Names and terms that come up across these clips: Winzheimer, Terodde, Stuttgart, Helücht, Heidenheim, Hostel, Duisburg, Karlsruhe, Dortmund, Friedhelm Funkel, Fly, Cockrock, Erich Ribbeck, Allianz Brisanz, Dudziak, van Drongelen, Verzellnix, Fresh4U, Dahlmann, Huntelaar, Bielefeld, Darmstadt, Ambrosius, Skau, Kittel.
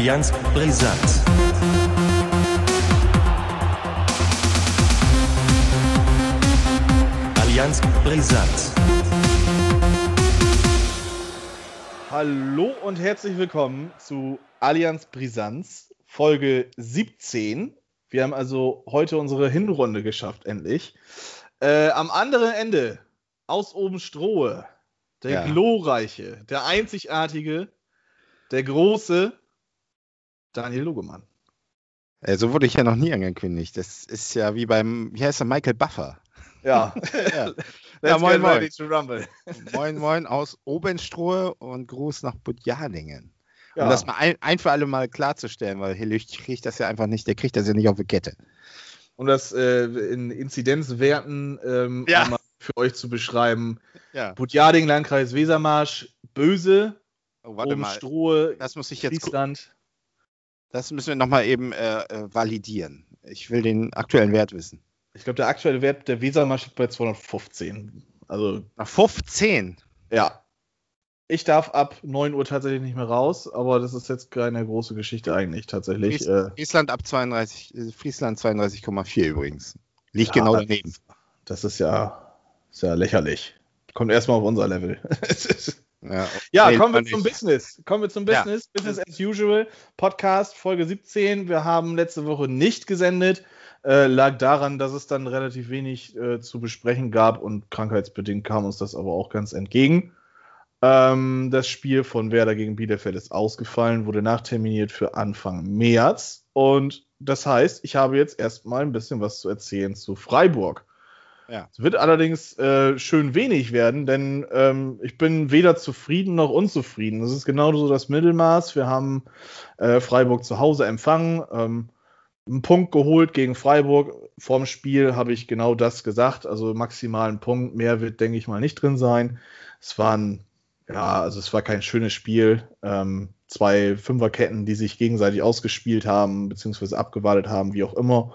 Allianz Brisanz. Allianz Brisanz. Hallo und herzlich willkommen zu Allianz Brisanz, Folge 17. Wir haben also heute unsere Hinrunde geschafft, endlich. Am anderen Ende, aus oben Strohe, der glorreiche, der einzigartige, der große Daniel Logemann. So wurde ich ja noch nie angekündigt. Das ist ja wie beim, wie heißt der, Michael Buffer. Ja, ja, moin moin. Moin moin aus Obenstrohe und Gruß nach Budjadingen. Ja. Um das mal ein für alle mal klarzustellen, weil Hillüch kriegt das ja einfach nicht, der kriegt das ja nicht auf die Kette. Um das in Inzidenzwerten einmal für euch zu beschreiben. Ja. Budjadingen, Landkreis Wesermarsch, böse, Obenstrohe, das muss ich jetzt Friesland. Das müssen wir nochmal eben validieren. Ich will den aktuellen Wert wissen. Ich glaube, der aktuelle Wert der Wesermarsch liegt bei 215. Also, nach 15? Ja. Ich darf ab 9 Uhr tatsächlich nicht mehr raus, aber das ist jetzt keine große Geschichte eigentlich tatsächlich. Friesland ab 32, Friesland 32,4 übrigens. Liegt ja, genau daneben. Das ist ja lächerlich. Kommt erstmal auf unser Level. Ja, kommen wir zum Business. Ja. Business as usual. Podcast, Folge 17. Wir haben letzte Woche nicht gesendet. Lag daran, dass es dann relativ wenig zu besprechen gab und krankheitsbedingt kam uns das aber auch ganz entgegen. Das Spiel von Werder gegen Bielefeld ist ausgefallen, wurde nachterminiert für Anfang März und das heißt, ich habe jetzt erstmal ein bisschen was zu erzählen zu Freiburg. Ja. Es wird allerdings schön wenig werden, denn ich bin weder zufrieden noch unzufrieden. Das ist genau so das Mittelmaß. Wir haben Freiburg zu Hause empfangen, einen Punkt geholt gegen Freiburg. Vorm Spiel habe ich genau das gesagt. Also maximal einen Punkt. Mehr wird, denke ich mal, nicht drin sein. Es war kein schönes Spiel. Zwei Fünferketten, die sich gegenseitig ausgespielt haben, beziehungsweise abgewartet haben, wie auch immer.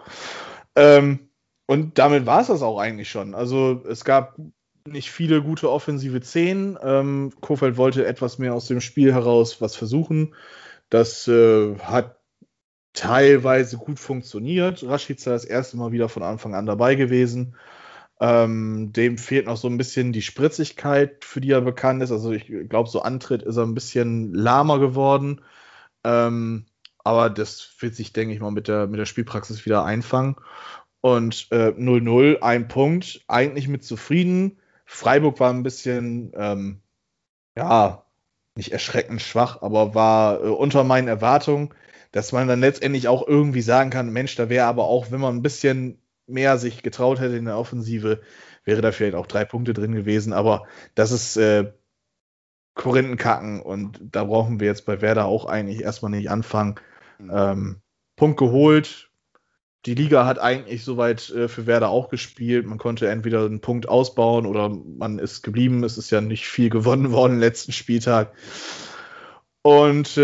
Und damit war es das auch eigentlich schon. Also es gab nicht viele gute offensive Szenen. Kohfeldt wollte etwas mehr aus dem Spiel heraus was versuchen. Das hat teilweise gut funktioniert. Rashica das erste Mal wieder von Anfang an dabei gewesen. Dem fehlt noch so ein bisschen die Spritzigkeit, für die er bekannt ist. Also ich glaube, so Antritt ist er ein bisschen lahmer geworden. Aber das wird sich, denke ich mal, mit der Spielpraxis wieder einfangen. Und 0-0, ein Punkt, eigentlich mit zufrieden. Freiburg war ein bisschen, nicht erschreckend schwach, aber war unter meinen Erwartungen. Dass man dann letztendlich auch irgendwie sagen kann, Mensch, da wäre aber auch, wenn man ein bisschen mehr sich getraut hätte in der Offensive, wäre da vielleicht auch 3 Punkte drin gewesen. Aber das ist Korinthenkacken und da brauchen wir jetzt bei Werder auch eigentlich erstmal nicht anfangen. Punkt geholt. Die Liga hat eigentlich soweit für Werder auch gespielt. Man konnte entweder einen Punkt ausbauen oder man ist geblieben. Es ist ja nicht viel gewonnen worden im letzten Spieltag. Und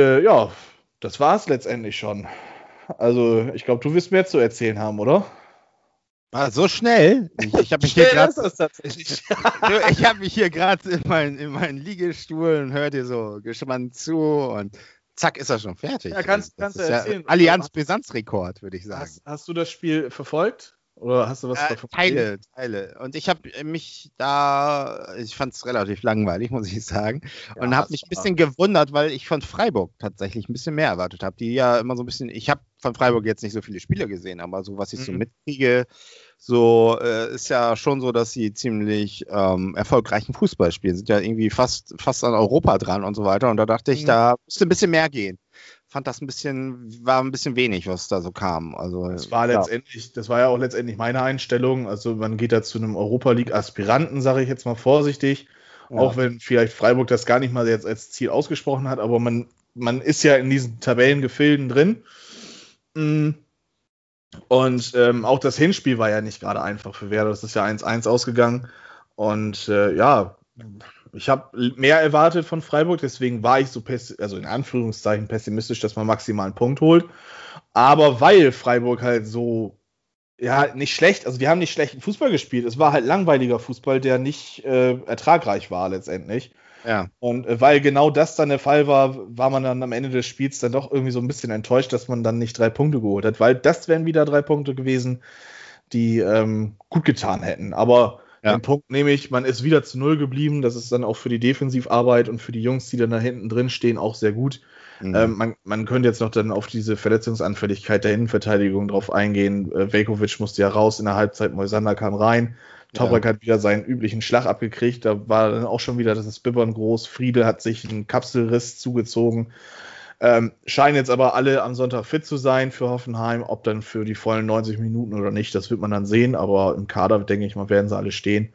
das war es letztendlich schon. Also, ich glaube, du wirst mehr zu erzählen haben, oder? Ah, so schnell? Ich habe mich hier gerade in meinen Liegestuhl und höre dir so gespannt zu und zack, ist er schon fertig. Ja, kannst du erzählen. Ja Allianz-Brisanz-Rekord, würde ich sagen. Hast du das Spiel verfolgt? Oder hast du was davon gesehen? Teile. Und ich habe mich ich fand es relativ langweilig, muss ich sagen. Ja, und habe mich ein bisschen gewundert, weil ich von Freiburg tatsächlich ein bisschen mehr erwartet habe. Die ja immer so ein bisschen, ich habe von Freiburg jetzt nicht so viele Spieler gesehen, aber so was ich so mitkriege, so ist ja schon so, dass sie ziemlich erfolgreichen Fußball spielen. Sind ja irgendwie fast an Europa dran und so weiter. Und da dachte ich, da müsste ein bisschen mehr gehen. Fand das war ein bisschen wenig, was da so kam. Also das war ja auch letztendlich meine Einstellung. Also man geht da zu einem Europa League Aspiranten, sage ich jetzt mal vorsichtig, auch wenn vielleicht Freiburg das gar nicht mal jetzt als Ziel ausgesprochen hat, aber man ist ja in diesen Tabellengefilden drin. Und auch das Hinspiel war ja nicht gerade einfach für Werder. Das ist ja 1-1 ausgegangen und ich habe mehr erwartet von Freiburg, deswegen war ich so in Anführungszeichen pessimistisch, dass man maximal einen Punkt holt. Aber weil Freiburg halt so, nicht schlecht, also die haben nicht schlechten Fußball gespielt. Es war halt langweiliger Fußball, der nicht ertragreich war letztendlich. Ja. Und weil genau das dann der Fall war, war man dann am Ende des Spiels dann doch irgendwie so ein bisschen enttäuscht, dass man dann nicht 3 Punkte geholt hat, weil das wären wieder 3 Punkte gewesen, die gut getan hätten. Aber ja. Den Punkt nehme ich, man ist wieder zu 0 geblieben, das ist dann auch für die Defensivarbeit und für die Jungs, die dann da hinten drin stehen, auch sehr gut. Mhm. Man könnte jetzt noch dann auf diese Verletzungsanfälligkeit der Innenverteidigung drauf eingehen. Veljkovic musste ja raus in der Halbzeit, Moisander kam rein. Toprak hat wieder seinen üblichen Schlag abgekriegt, da war dann auch schon wieder das Bibbern groß. Friedel hat sich einen Kapselriss zugezogen. Scheinen jetzt aber alle am Sonntag fit zu sein für Hoffenheim, ob dann für die vollen 90 Minuten oder nicht, das wird man dann sehen, aber im Kader, denke ich mal, werden sie alle stehen.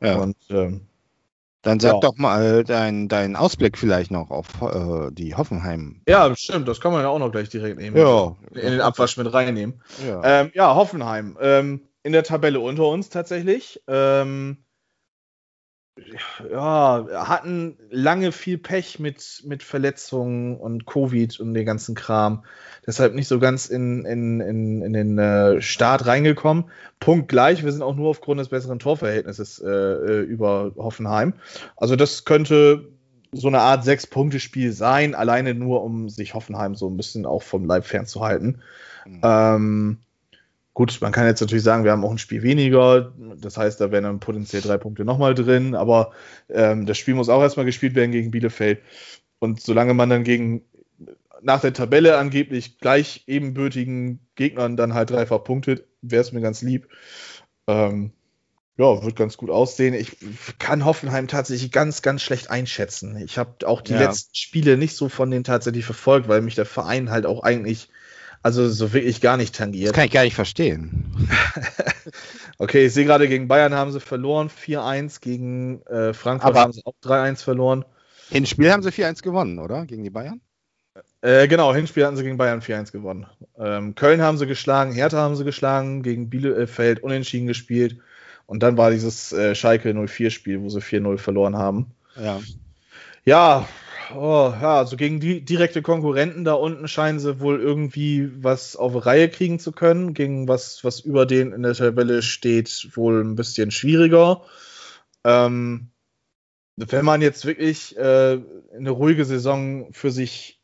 Ja. Und, dann sag doch mal deinen Ausblick vielleicht noch auf die Hoffenheim. Ja, stimmt, das kann man ja auch noch gleich direkt nehmen. Ja. In den Abwasch mit reinnehmen. Ja, Hoffenheim. In der Tabelle unter uns tatsächlich. Hatten lange viel Pech mit Verletzungen und Covid und den ganzen Kram. Deshalb nicht so ganz in den Start reingekommen. Punkt gleich, wir sind auch nur aufgrund des besseren Torverhältnisses über Hoffenheim. Also das könnte so eine Art 6-Punkte-Spiel sein, alleine nur, um sich Hoffenheim so ein bisschen auch vom Leib fernzuhalten. Mhm. Gut, man kann jetzt natürlich sagen, wir haben auch ein Spiel weniger, das heißt, da wären dann potenziell 3 Punkte nochmal drin, aber das Spiel muss auch erstmal gespielt werden gegen Bielefeld und solange man dann nach der Tabelle angeblich gleich ebenbürtigen Gegnern dann halt dreifach punktet, wäre es mir ganz lieb. Wird ganz gut aussehen. Ich kann Hoffenheim tatsächlich ganz, ganz schlecht einschätzen. Ich habe auch die letzten Spiele nicht so von denen tatsächlich verfolgt, weil mich der Verein halt auch eigentlich so wirklich gar nicht tangiert. Das kann ich gar nicht verstehen. Okay, ich sehe gerade, gegen Bayern haben sie verloren, 4-1. Gegen Frankfurt haben sie auch 3-1 verloren. Hinspiel haben sie 4-1 gewonnen, oder? Gegen die Bayern? Genau, Hinspiel hatten sie gegen Bayern 4-1 gewonnen. Köln haben sie geschlagen, Hertha haben sie geschlagen, gegen Bielefeld unentschieden gespielt. Und dann war dieses Schalke 04-Spiel, wo sie 4-0 verloren haben. Ja. Also gegen die direkte Konkurrenten da unten scheinen sie wohl irgendwie was auf die Reihe kriegen zu können. Gegen was über denen in der Tabelle steht, wohl ein bisschen schwieriger. Wenn man jetzt wirklich eine ruhige Saison für sich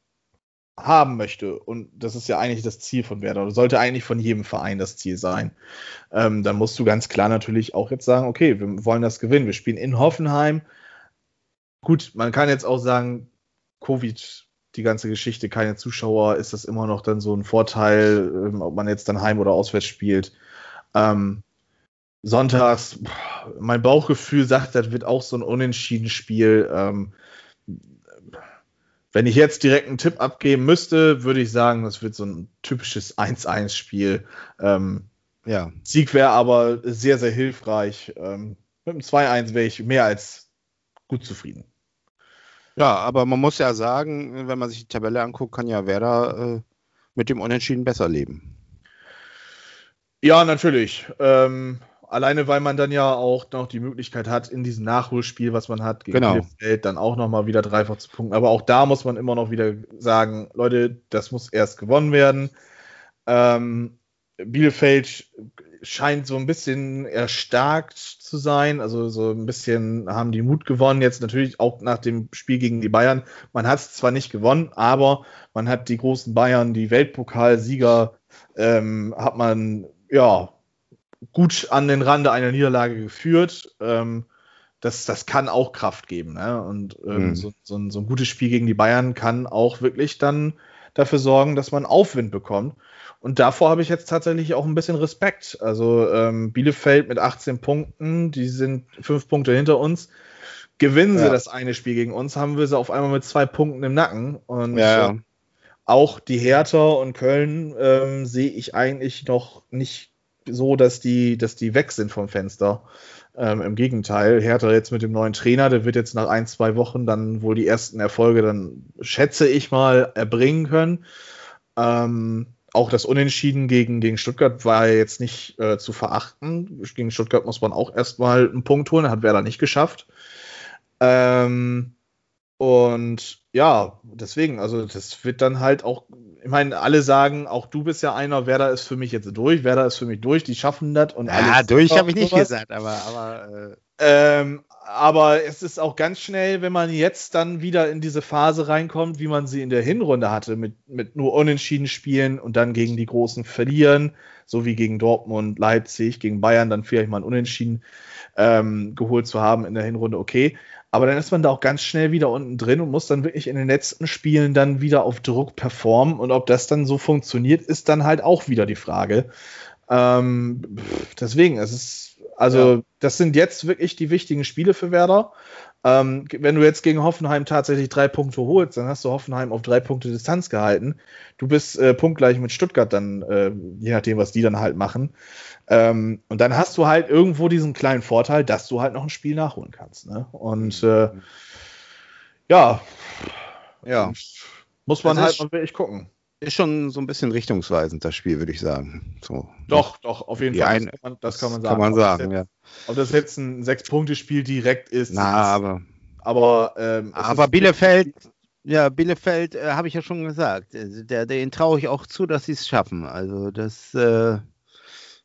haben möchte, und das ist ja eigentlich das Ziel von Werder, oder sollte eigentlich von jedem Verein das Ziel sein, dann musst du ganz klar natürlich auch jetzt sagen, okay, wir wollen das gewinnen. Wir spielen in Hoffenheim. Gut, man kann jetzt auch sagen, Covid, die ganze Geschichte, keine Zuschauer, ist das immer noch dann so ein Vorteil, ob man jetzt dann heim oder auswärts spielt. Sonntags, mein Bauchgefühl sagt, das wird auch so ein Unentschieden-Spiel. Wenn ich jetzt direkt einen Tipp abgeben müsste, würde ich sagen, das wird so ein typisches 1-1-Spiel. Sieg wäre aber sehr, sehr hilfreich. Mit einem 2-1 wäre ich mehr als gut zufrieden. Ja, aber man muss ja sagen, wenn man sich die Tabelle anguckt, kann ja Werder mit dem Unentschieden besser leben. Ja, natürlich. Alleine, weil man dann ja auch noch die Möglichkeit hat, in diesem Nachholspiel, was man hat, gegen Bielefeld dann auch nochmal wieder dreifach zu punkten. Aber auch da muss man immer noch wieder sagen, Leute, das muss erst gewonnen werden. Bielefeld scheint so ein bisschen erstarkt zu sein, also so ein bisschen haben die Mut gewonnen, jetzt natürlich auch nach dem Spiel gegen die Bayern. Man hat es zwar nicht gewonnen, aber man hat die großen Bayern, die Weltpokalsieger, hat man gut an den Rande einer Niederlage geführt. Das kann auch Kraft geben, ne? Und so ein gutes Spiel gegen die Bayern kann auch wirklich dann dafür sorgen, dass man Aufwind bekommt. Und davor habe ich jetzt tatsächlich auch ein bisschen Respekt. Also Bielefeld mit 18 Punkten, die sind 5 Punkte hinter uns. Gewinnen sie das eine Spiel gegen uns, haben wir sie auf einmal mit 2 Punkten im Nacken. Und auch die Hertha und Köln sehe ich eigentlich noch nicht so, dass die weg sind vom Fenster. Im Gegenteil, Hertha jetzt mit dem neuen Trainer, der wird jetzt nach 1-2 Wochen dann wohl die ersten Erfolge dann, schätze ich mal, erbringen können. Auch das Unentschieden gegen Stuttgart war ja jetzt nicht zu verachten. Gegen Stuttgart muss man auch erstmal einen Punkt holen, hat Werder nicht geschafft. Deswegen, also das wird dann halt auch, ich meine, alle sagen, auch du bist ja einer, Werder ist für mich durch, die schaffen das. Und alles. Durch habe ich nicht gesagt, aber Aber es ist auch ganz schnell, wenn man jetzt dann wieder in diese Phase reinkommt, wie man sie in der Hinrunde hatte, mit nur unentschieden spielen und dann gegen die Großen verlieren, so wie gegen Dortmund, Leipzig, gegen Bayern, dann vielleicht mal ein Unentschieden geholt zu haben in der Hinrunde, okay. Aber dann ist man da auch ganz schnell wieder unten drin und muss dann wirklich in den letzten Spielen dann wieder auf Druck performen. Und ob das dann so funktioniert, ist dann halt auch wieder die Frage. Deswegen, es ist, also ja, das sind jetzt wirklich die wichtigen Spiele für Werder. Wenn du jetzt gegen Hoffenheim tatsächlich 3 Punkte holst, dann hast du Hoffenheim auf 3 Punkte Distanz gehalten. Du bist punktgleich mit Stuttgart dann, je nachdem, was die dann halt machen. Und dann hast du halt irgendwo diesen kleinen Vorteil, dass du halt noch ein Spiel nachholen kannst. Ne? Und ja, muss man halt mal wirklich gucken. Ist schon so ein bisschen richtungsweisend, das Spiel, würde ich sagen. So. Doch, auf jeden Fall. Das kann man sagen, ja. Ob das jetzt ein 6-Punkte-Spiel direkt ist. Aber Bielefeld, habe ich ja schon gesagt, den traue ich auch zu, dass sie es schaffen. Also das,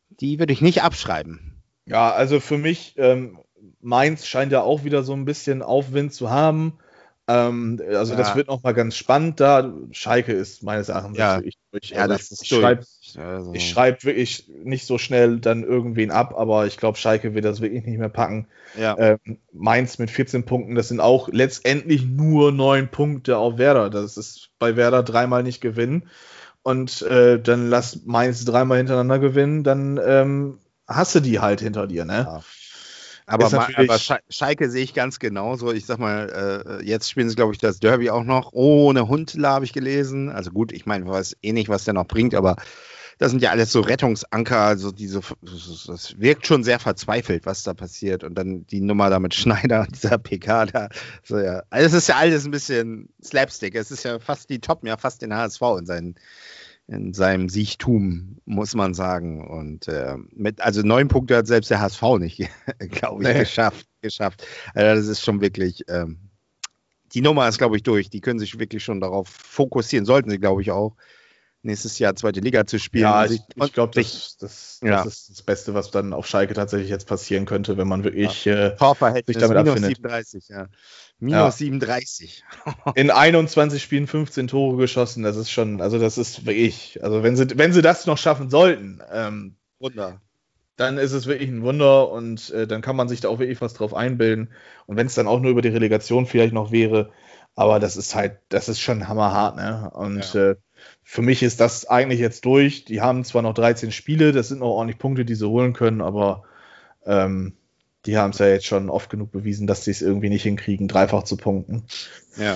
die würde ich nicht abschreiben. Ja, also für mich, Mainz scheint ja auch wieder so ein bisschen Aufwind zu haben. Das wird nochmal ganz spannend da. Schalke ist meines Erachtens ich schreibe wirklich nicht so schnell dann irgendwen ab, aber ich glaube, Schalke wird das wirklich nicht mehr packen. Ja. Mainz mit 14 Punkten, das sind auch letztendlich nur 9 Punkte auf Werder. Das ist bei Werder 3-mal nicht gewinnen und dann lass Mainz 3-mal hintereinander gewinnen, dann hast du die halt hinter dir, ne? Ja. Aber Schalke sehe ich ganz genauso. Ich sag mal, jetzt spielen sie, glaube ich, das Derby auch noch. Ohne Huntelaar habe ich gelesen. Also gut, ich meine, ich weiß eh nicht, was der noch bringt, aber das sind ja alles so Rettungsanker. Also das wirkt schon sehr verzweifelt, was da passiert. Und dann die Nummer da mit Schneider, dieser PK da. So, ja. Also es ist ja alles ein bisschen Slapstick. Es ist ja fast, die toppen ja fast den HSV in seinen, in seinem Siechtum, muss man sagen. Und 9 Punkte hat selbst der HSV nicht, glaube ich, geschafft. Also das ist schon wirklich, die Nummer ist, glaube ich, durch. Die können sich wirklich schon darauf fokussieren, sollten sie, glaube ich, auch, nächstes Jahr 2. Liga zu spielen. Ja, ich glaube, das ist das Beste, was dann auf Schalke tatsächlich jetzt passieren könnte, wenn man wirklich sich damit abfindet. -37. In 21 Spielen 15 Tore geschossen, das ist schon, also das ist wirklich, also wenn sie das noch schaffen sollten, Wunder, dann ist es wirklich ein Wunder und dann kann man sich da auch wirklich was drauf einbilden. Und wenn es dann auch nur über die Relegation vielleicht noch wäre, aber das ist halt, das ist schon hammerhart, ne? Und ja. Für mich ist das eigentlich jetzt durch. Die haben zwar noch 13 Spiele, das sind noch ordentlich Punkte, die sie holen können, aber die haben es ja jetzt schon oft genug bewiesen, dass sie es irgendwie nicht hinkriegen, dreifach zu punkten. Ja.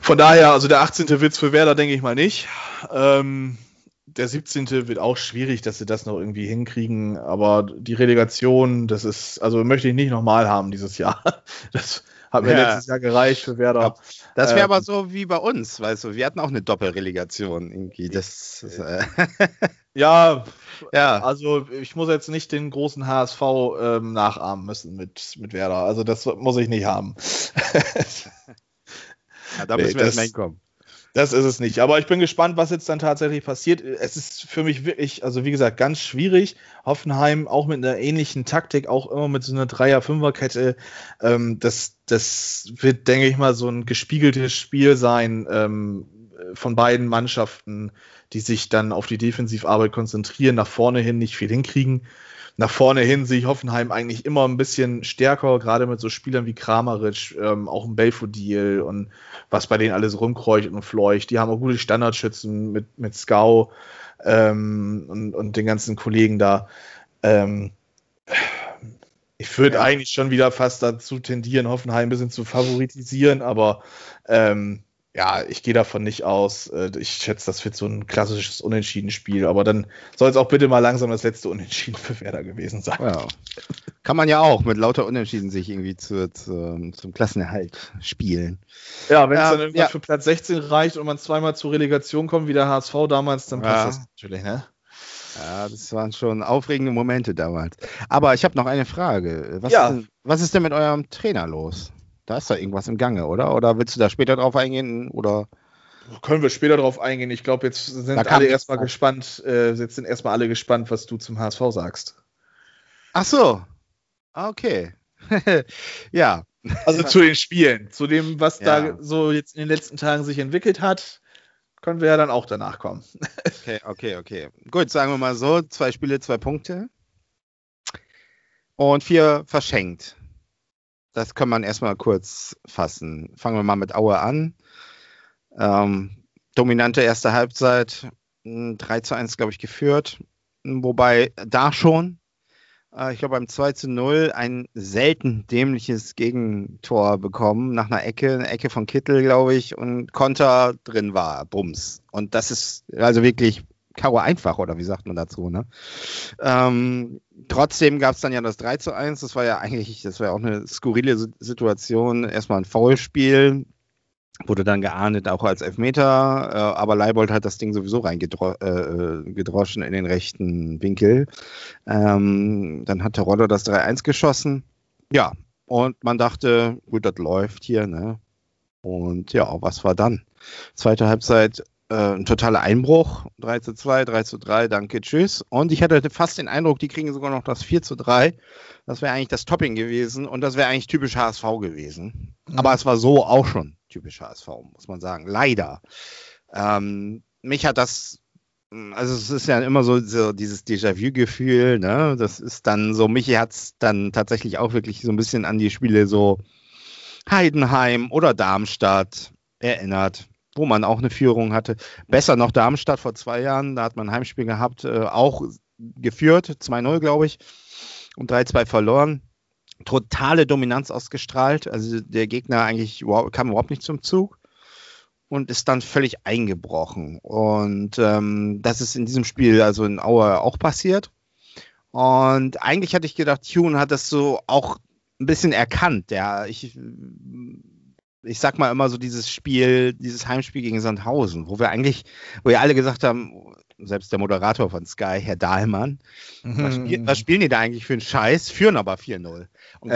Von daher, also der 18. wird's für Werder, denke ich mal, nicht. Der 17. wird auch schwierig, dass sie das noch irgendwie hinkriegen, aber die Relegation, das ist, also möchte ich nicht nochmal haben dieses Jahr. Das hat mir letztes Jahr gereicht für Werder. Das wäre aber so wie bei uns, weißt du, wir hatten auch eine Doppelrelegation irgendwie. Ja, also ich muss jetzt nicht den großen HSV nachahmen müssen mit Werder. Also das muss ich nicht haben. Müssen wir erstmal hinkommen. Das ist es nicht. Aber ich bin gespannt, was jetzt dann tatsächlich passiert. Es ist für mich wirklich, also wie gesagt, ganz schwierig. Hoffenheim auch mit einer ähnlichen Taktik, auch immer mit so einer 3er-5er-Kette. Das wird, denke ich mal, so ein gespiegeltes Spiel sein von beiden Mannschaften, die sich dann auf die Defensivarbeit konzentrieren, nach vorne hin nicht viel hinkriegen. Nach vorne hin sehe ich Hoffenheim eigentlich immer ein bisschen stärker, gerade mit so Spielern wie Kramaric, auch ein Belfodil und was bei denen alles rumkreucht und fleucht. Die haben auch gute Standardschützen mit Skau und den ganzen Kollegen da. Ich würde eigentlich schon wieder fast dazu tendieren, Hoffenheim ein bisschen zu favoritisieren, aber ich gehe davon nicht aus. Ich schätze, das wird so ein klassisches Unentschieden-Spiel. Aber dann soll es auch bitte mal langsam das letzte Unentschieden für Werder gewesen sein. Ja. Kann man ja auch mit lauter Unentschieden sich irgendwie zum Klassenerhalt spielen. Ja, wenn es dann irgendwann für Platz 16 reicht und man zweimal zur Relegation kommt, wie der HSV damals, dann passt das natürlich, ne? Ja, das waren schon aufregende Momente damals. Aber ich habe noch eine Frage. Was ist denn mit eurem Trainer los? Da ist doch irgendwas im Gange, oder? Oder willst du da später drauf eingehen? Oder? Können wir später drauf eingehen. Ich glaube, jetzt sind erstmal alle gespannt, was du zum HSV sagst. Ach so. Ah, okay. Ja. Also zu den Spielen, zu dem, was da so jetzt in den letzten Tagen sich entwickelt hat, können wir ja dann auch danach kommen. Okay. Gut, sagen wir mal so, 2 Spiele, 2 Punkte und 4 verschenkt. Das kann man erstmal kurz fassen. Fangen wir mal mit Aue an. Dominante erste Halbzeit, 3-1, glaube ich, geführt. Wobei da schon, ich glaube, beim 2-0 ein selten dämliches Gegentor bekommen, nach einer Ecke, von Kittel, glaube ich, und Konter drin war, Bums. Und das ist also wirklich Karo einfach, oder wie sagt man dazu, ne? Trotzdem gab es dann ja das 3-1, das war ja eigentlich, das war ja auch eine skurrile Situation, erstmal ein Foulspiel, wurde dann geahndet, auch als Elfmeter, aber Leibold hat das Ding sowieso reingedroschen in den rechten Winkel. Dann hat Terodde das 3-1 geschossen. Ja, und man dachte, gut, das läuft hier, ne? Und ja, was war dann? Zweite Halbzeit, ein totaler Einbruch. 3-2, 3-3, danke, tschüss. Und ich hatte fast den Eindruck, die kriegen sogar noch das 4-3. Das wäre eigentlich das Topping gewesen und das wäre eigentlich typisch HSV gewesen. Mhm. Aber es war so auch schon typisch HSV, muss man sagen. Leider. Mich hat das, also es ist ja immer so dieses Déjà-vu-Gefühl, ne? Das ist dann so, Michi hat es dann tatsächlich auch wirklich so ein bisschen an die Spiele so Heidenheim oder Darmstadt erinnert, wo man auch eine Führung hatte. Besser noch Darmstadt vor 2 Jahren, da hat man ein Heimspiel gehabt, auch geführt, 2-0, glaube ich, und 3-2 verloren. Totale Dominanz ausgestrahlt, also der Gegner eigentlich kam überhaupt nicht zum Zug und ist dann völlig eingebrochen. Und das ist in diesem Spiel, also in Aue, auch passiert. Und eigentlich hatte ich gedacht, Thioune hat das so auch ein bisschen erkannt. Ja, ich sag mal immer so dieses Spiel, dieses Heimspiel gegen Sandhausen, wo wir alle gesagt haben, selbst der Moderator von Sky, Herr Dahlmann, was spielen die da eigentlich für einen Scheiß? Führen aber 4-0. Und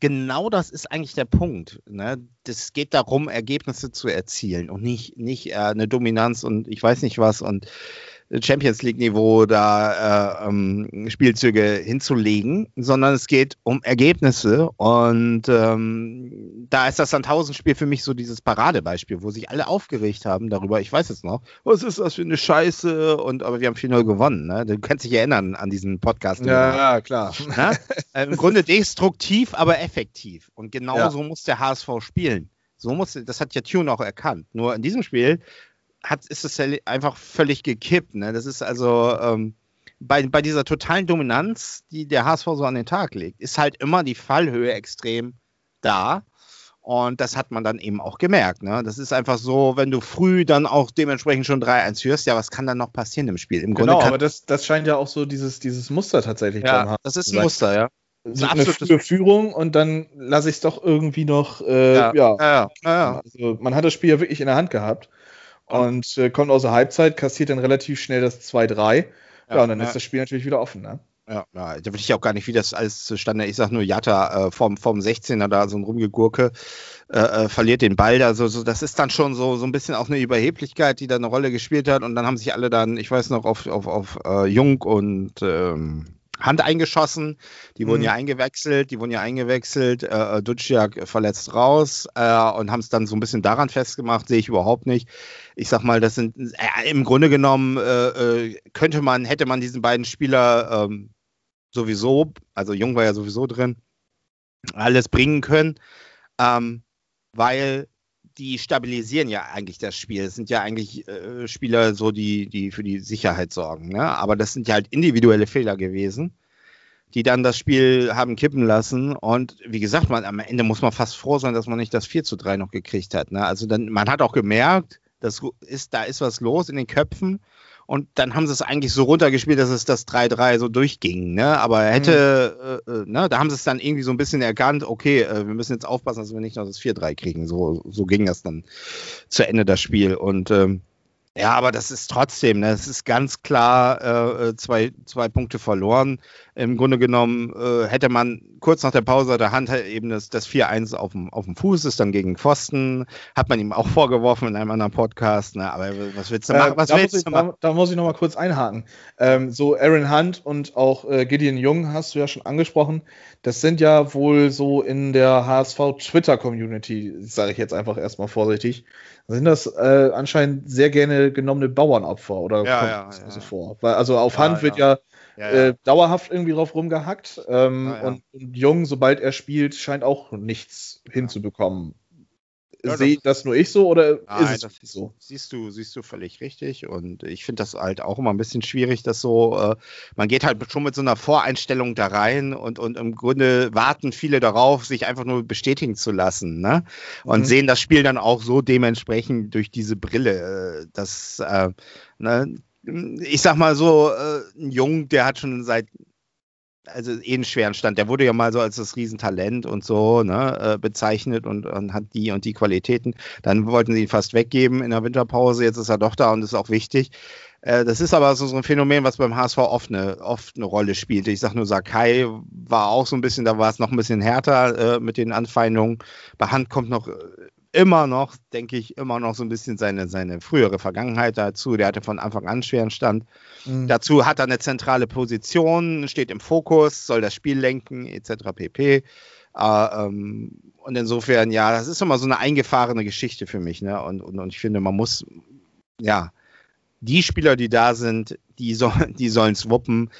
genau das ist eigentlich der Punkt. Ne? Das geht darum, Ergebnisse zu erzielen und nicht eine Dominanz und ich weiß nicht was und Champions-League-Niveau da Spielzüge hinzulegen, sondern es geht um Ergebnisse und da ist das Sandhausen-Spiel für mich so dieses Paradebeispiel, wo sich alle aufgeregt haben darüber, ich weiß es noch, was ist das für eine Scheiße, und aber wir haben 4-0 gewonnen, ne? Du kannst dich erinnern an diesen Podcast. Ja, klar. Ne? Im Grunde destruktiv, aber effektiv, und genauso muss der HSV spielen. Das hat ja Thioune auch erkannt, nur in diesem Spiel ist es einfach völlig gekippt. Ne? Das ist also bei dieser totalen Dominanz, die der HSV so an den Tag legt, ist halt immer die Fallhöhe extrem da. Und das hat man dann eben auch gemerkt. Ne? Das ist einfach so, wenn du früh dann auch dementsprechend schon 3-1 führst, ja, was kann dann noch passieren im Spiel? Im Grunde aber das scheint ja auch so dieses Muster tatsächlich zu haben. Das ist ein Muster, ja. So eine frühe Führung und dann lasse ich es doch irgendwie noch. Also man hat das Spiel ja wirklich in der Hand gehabt. Und kommt aus der Halbzeit, kassiert dann relativ schnell das 2-3. Ja, und dann ist das Spiel natürlich wieder offen, ne? Ja, da will ich auch gar nicht, wie das alles zustande. Ich sag nur, Jatta vom 16er da so ein Rumgegurke verliert den Ball da. So, das ist dann schon so ein bisschen auch eine Überheblichkeit, die da eine Rolle gespielt hat. Und dann haben sich alle dann, ich weiß noch, auf Jung und Hand eingeschossen. Die wurden ja eingewechselt. Dudziak verletzt raus und haben es dann so ein bisschen daran festgemacht. Sehe ich überhaupt nicht. Ich sag mal, das sind im Grunde genommen hätte man diesen beiden Spieler sowieso, also Jung war ja sowieso drin, alles bringen können, weil die stabilisieren ja eigentlich das Spiel. Es sind ja eigentlich Spieler, so die für die Sicherheit sorgen. Ne? Aber das sind ja halt individuelle Fehler gewesen, die dann das Spiel haben kippen lassen. Und wie gesagt, am Ende muss man fast froh sein, dass man nicht das 4-3 noch gekriegt hat. Ne? Also man hat auch gemerkt, da ist was los in den Köpfen. Und dann haben sie es eigentlich so runtergespielt, dass es das 3-3 so durchging. Ne? Aber da haben sie es dann irgendwie so ein bisschen erkannt, okay, wir müssen jetzt aufpassen, dass wir nicht noch das 4-3 kriegen. So ging das dann zu Ende, das Spiel. Und Ja, aber das ist trotzdem, ne? Das ist ganz klar zwei Punkte verloren. Im Grunde genommen hätte man kurz nach der Pause der Hand eben das 4-1 auf dem Fuß, ist dann gegen Pfosten, hat man ihm auch vorgeworfen in einem anderen Podcast, ne? Aber was willst du machen? Da muss ich nochmal kurz einhaken. So Aaron Hunt und auch Gideon Jung hast du ja schon angesprochen, das sind ja wohl so in der HSV-Twitter-Community, sage ich jetzt einfach erstmal vorsichtig, sind das anscheinend sehr gerne genommene Bauernopfer oder kommt das so vor? Weil, also auf Hand wird dauerhaft irgendwie drauf rumgehackt und Jung, sobald er spielt, scheint auch nichts hinzubekommen. Ja, sehe das nur ich so oder nein, ist es so? Siehst du völlig richtig und ich finde das halt auch immer ein bisschen schwierig, dass so, man geht halt schon mit so einer Voreinstellung da rein und im Grunde warten viele darauf, sich einfach nur bestätigen zu lassen, ne? Und sehen das Spiel dann auch so dementsprechend durch diese Brille, dass, ne? Ich sag mal so, ein Jung, der hat schon einen schweren Stand. Der wurde ja mal so als das Riesentalent und so, ne, bezeichnet und hat die und die Qualitäten. Dann wollten sie ihn fast weggeben in der Winterpause. Jetzt ist er doch da und ist auch wichtig. Das ist aber so ein Phänomen, was beim HSV oft eine Rolle spielte. Ich sag nur, Sakai war auch so ein bisschen, da war es noch ein bisschen härter mit den Anfeindungen. Bei Hand kommt immer noch so ein bisschen seine frühere Vergangenheit dazu. Der hatte von Anfang an einen schweren Stand. Dazu hat er eine zentrale Position, steht im Fokus, soll das Spiel lenken, etc. pp. Und insofern, ja, das ist immer so eine eingefahrene Geschichte für mich, ne? Und ich finde, man muss, ja, die Spieler, die da sind, die sollen es wuppen.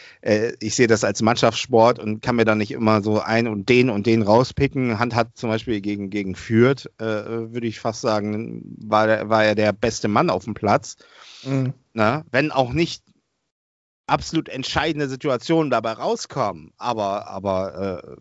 Ich sehe das als Mannschaftssport und kann mir da nicht immer so einen und den rauspicken. Hand hat zum Beispiel gegen Fürth, würde ich fast sagen, war er der beste Mann auf dem Platz. Mhm. Na, wenn auch nicht absolut entscheidende Situationen dabei rauskommen. Aber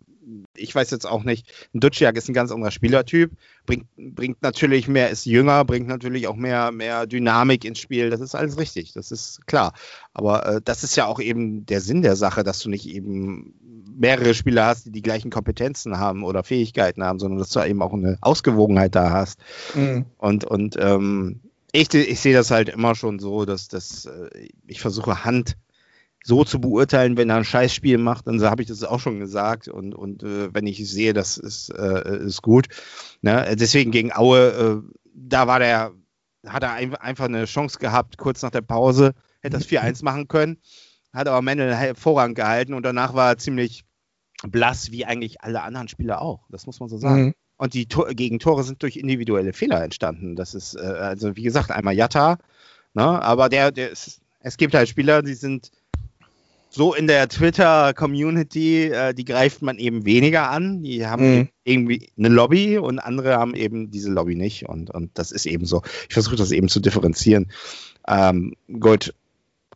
ich weiß jetzt auch nicht, Dudziak ist ein ganz anderer Spielertyp, bringt natürlich mehr, ist jünger, bringt natürlich auch mehr Dynamik ins Spiel, das ist alles richtig, das ist klar. Aber das ist ja auch eben der Sinn der Sache, dass du nicht eben mehrere Spieler hast, die die gleichen Kompetenzen haben oder Fähigkeiten haben, sondern dass du eben auch eine Ausgewogenheit da hast. Mhm. Und ich sehe das halt immer schon so, dass ich versuche, Hand so zu beurteilen, wenn er ein Scheißspiel macht, dann habe ich das auch schon gesagt und wenn ich sehe, das ist gut. Ne? Deswegen gegen Aue, da hat er einfach eine Chance gehabt, kurz nach der Pause, hätte das 4-1 machen können, hat aber am Ende hervorragend gehalten und danach war er ziemlich blass, wie eigentlich alle anderen Spieler auch, das muss man so sagen. Mhm. Und die Gegentore sind durch individuelle Fehler entstanden, das ist, also wie gesagt, einmal Jatta, ne? Aber es gibt halt Spieler, die sind so in der Twitter-Community, die greift man eben weniger an. Die haben irgendwie eine Lobby und andere haben eben diese Lobby nicht. Und das ist eben so. Ich versuche das eben zu differenzieren. Gut,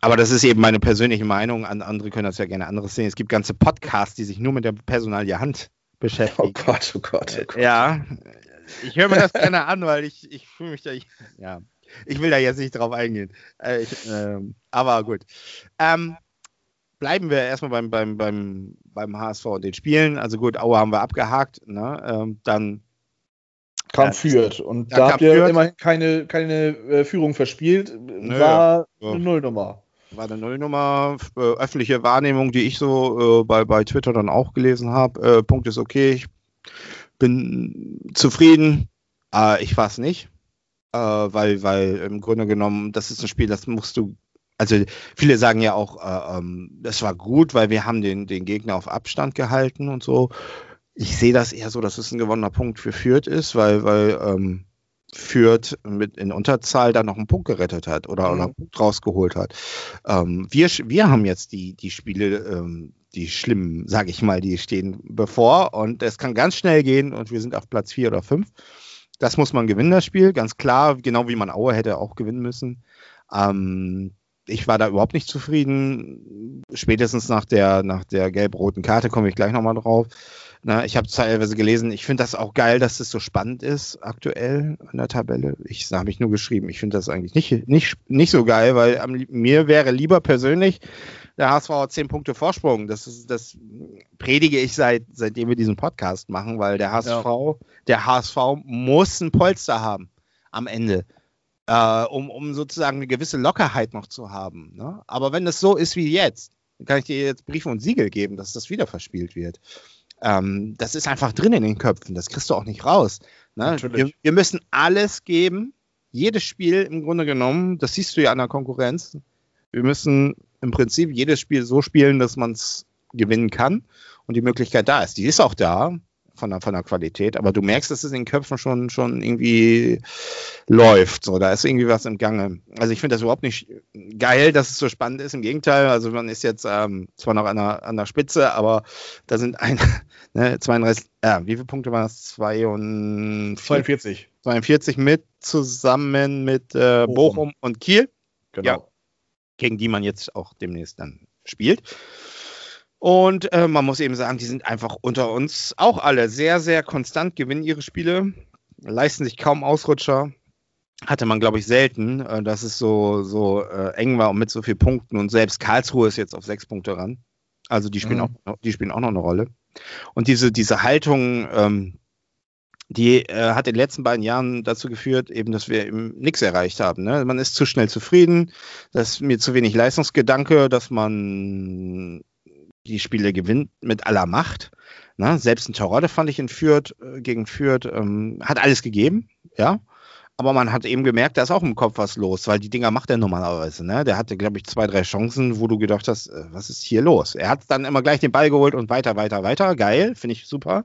aber das ist eben meine persönliche Meinung. Andere können das ja gerne anderes sehen. Es gibt ganze Podcasts, die sich nur mit der Personalie Hand beschäftigen. Oh Gott. Ja, ich höre mir das gerne an, weil ich fühle mich da... Ja, ich will da jetzt nicht drauf eingehen. Aber gut. Bleiben wir erstmal beim HSV und den Spielen. Also gut, Aue haben wir abgehakt. Ne? Dann kam Fürth. Und da habt ihr immerhin keine Führung verspielt. War eine Nullnummer. War eine Nullnummer. Öffentliche Wahrnehmung, die ich so bei Twitter dann auch gelesen habe. Punkt ist okay. Ich bin zufrieden. Ich war es nicht. Weil im Grunde genommen, das ist ein Spiel, das musst du. Also viele sagen ja auch, das war gut, weil wir haben den Gegner auf Abstand gehalten und so. Ich sehe das eher so, dass es ein gewonnener Punkt für Fürth ist, weil Fürth mit in Unterzahl dann noch einen Punkt gerettet hat oder einen Punkt rausgeholt hat. Wir haben jetzt die Spiele, die schlimmen, sage ich mal, die stehen bevor und es kann ganz schnell gehen und wir sind auf Platz 4 oder 5. Das muss man gewinnen, das Spiel, ganz klar, genau wie man Aue hätte auch gewinnen müssen. Ich war da überhaupt nicht zufrieden. Spätestens nach der gelb-roten Karte komme ich gleich nochmal drauf. Na, ich habe teilweise gelesen, ich finde das auch geil, dass das so spannend ist aktuell in der Tabelle. Ich habe mich nur geschrieben, ich finde das eigentlich nicht so geil, weil mir wäre lieber persönlich der HSV 10 Punkte Vorsprung. Das predige ich seitdem wir diesen Podcast machen, weil der HSV muss ein Polster haben am Ende. um sozusagen eine gewisse Lockerheit noch zu haben. Ne? Aber wenn das so ist wie jetzt, dann kann ich dir jetzt Briefe und Siegel geben, dass das wieder verspielt wird. Das ist einfach drin in den Köpfen, das kriegst du auch nicht raus. Ne? Wir müssen alles geben, jedes Spiel im Grunde genommen, das siehst du ja an der Konkurrenz, wir müssen im Prinzip jedes Spiel so spielen, dass man es gewinnen kann und die Möglichkeit da ist. Die ist auch da, von der Qualität, aber du merkst, dass es in den Köpfen schon irgendwie läuft. So, da ist irgendwie was im Gange. Also ich finde das überhaupt nicht geil, dass es so spannend ist. Im Gegenteil, also man ist jetzt zwar noch an der Spitze, aber da sind 32, wie viele Punkte waren das? 42. 42 mit, zusammen mit Bochum und Kiel. Genau. Ja, gegen die man jetzt auch demnächst dann spielt. Und man muss eben sagen, die sind einfach unter uns auch alle sehr, sehr konstant, gewinnen ihre Spiele, leisten sich kaum Ausrutscher. Hatte man, glaube ich, selten, dass es so eng war und mit so vielen Punkten. Und selbst Karlsruhe ist jetzt auf 6 Punkte ran. Also die spielen auch noch eine Rolle. Und diese Haltung, die hat in den letzten beiden Jahren dazu geführt, eben, dass wir eben nichts erreicht haben. Ne? Man ist zu schnell zufrieden, das ist mir zu wenig Leistungsgedanke, dass man die Spiele gewinnt mit aller Macht. Na, selbst ein Terodde fand ich in Fürth, gegen Fürth, hat alles gegeben, ja. Aber man hat eben gemerkt, da ist auch im Kopf was los, weil die Dinger macht er normalerweise. Ne? Der hatte, glaube ich, 2, 3 Chancen, wo du gedacht hast, was ist hier los? Er hat dann immer gleich den Ball geholt und weiter. Geil, finde ich super.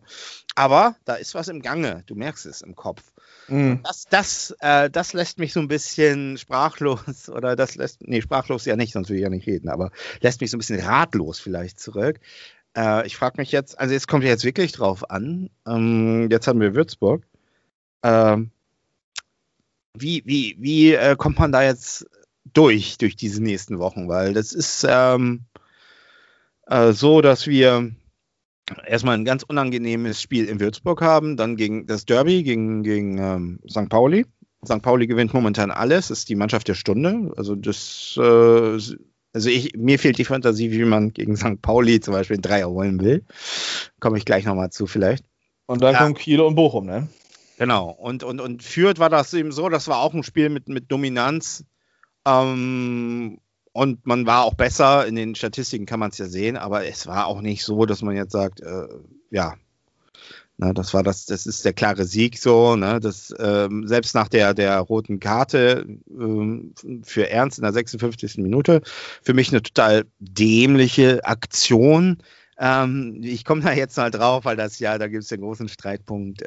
Aber da ist was im Gange. Du merkst es im Kopf. Mhm. Das lässt mich so ein bisschen sprachlos, oder sprachlos ja nicht, sonst will ich ja nicht reden, aber lässt mich so ein bisschen ratlos vielleicht zurück. Ich frage mich jetzt, also es kommt ja jetzt wirklich drauf an, jetzt haben wir Würzburg, Wie kommt man da jetzt durch diese nächsten Wochen? Weil das ist so, dass wir erstmal ein ganz unangenehmes Spiel in Würzburg haben, dann gegen das Derby gegen St. Pauli. St. Pauli gewinnt momentan alles, ist die Mannschaft der Stunde. Also mir fehlt die Fantasie, wie man gegen St. Pauli zum Beispiel 3 holen will. Komme ich gleich nochmal zu vielleicht. Und dann kommen Kiel und Bochum, ne? Genau, und Fürth war das eben so, das war auch ein Spiel mit Dominanz, und man war auch besser, in den Statistiken kann man es ja sehen, aber es war auch nicht so, dass man jetzt sagt, das ist der klare Sieg so, ne? Das, selbst nach der roten Karte für Ernst in der 56. Minute, für mich eine total dämliche Aktion. Ich komme da jetzt mal drauf, weil da gibt es den großen Streitpunkt,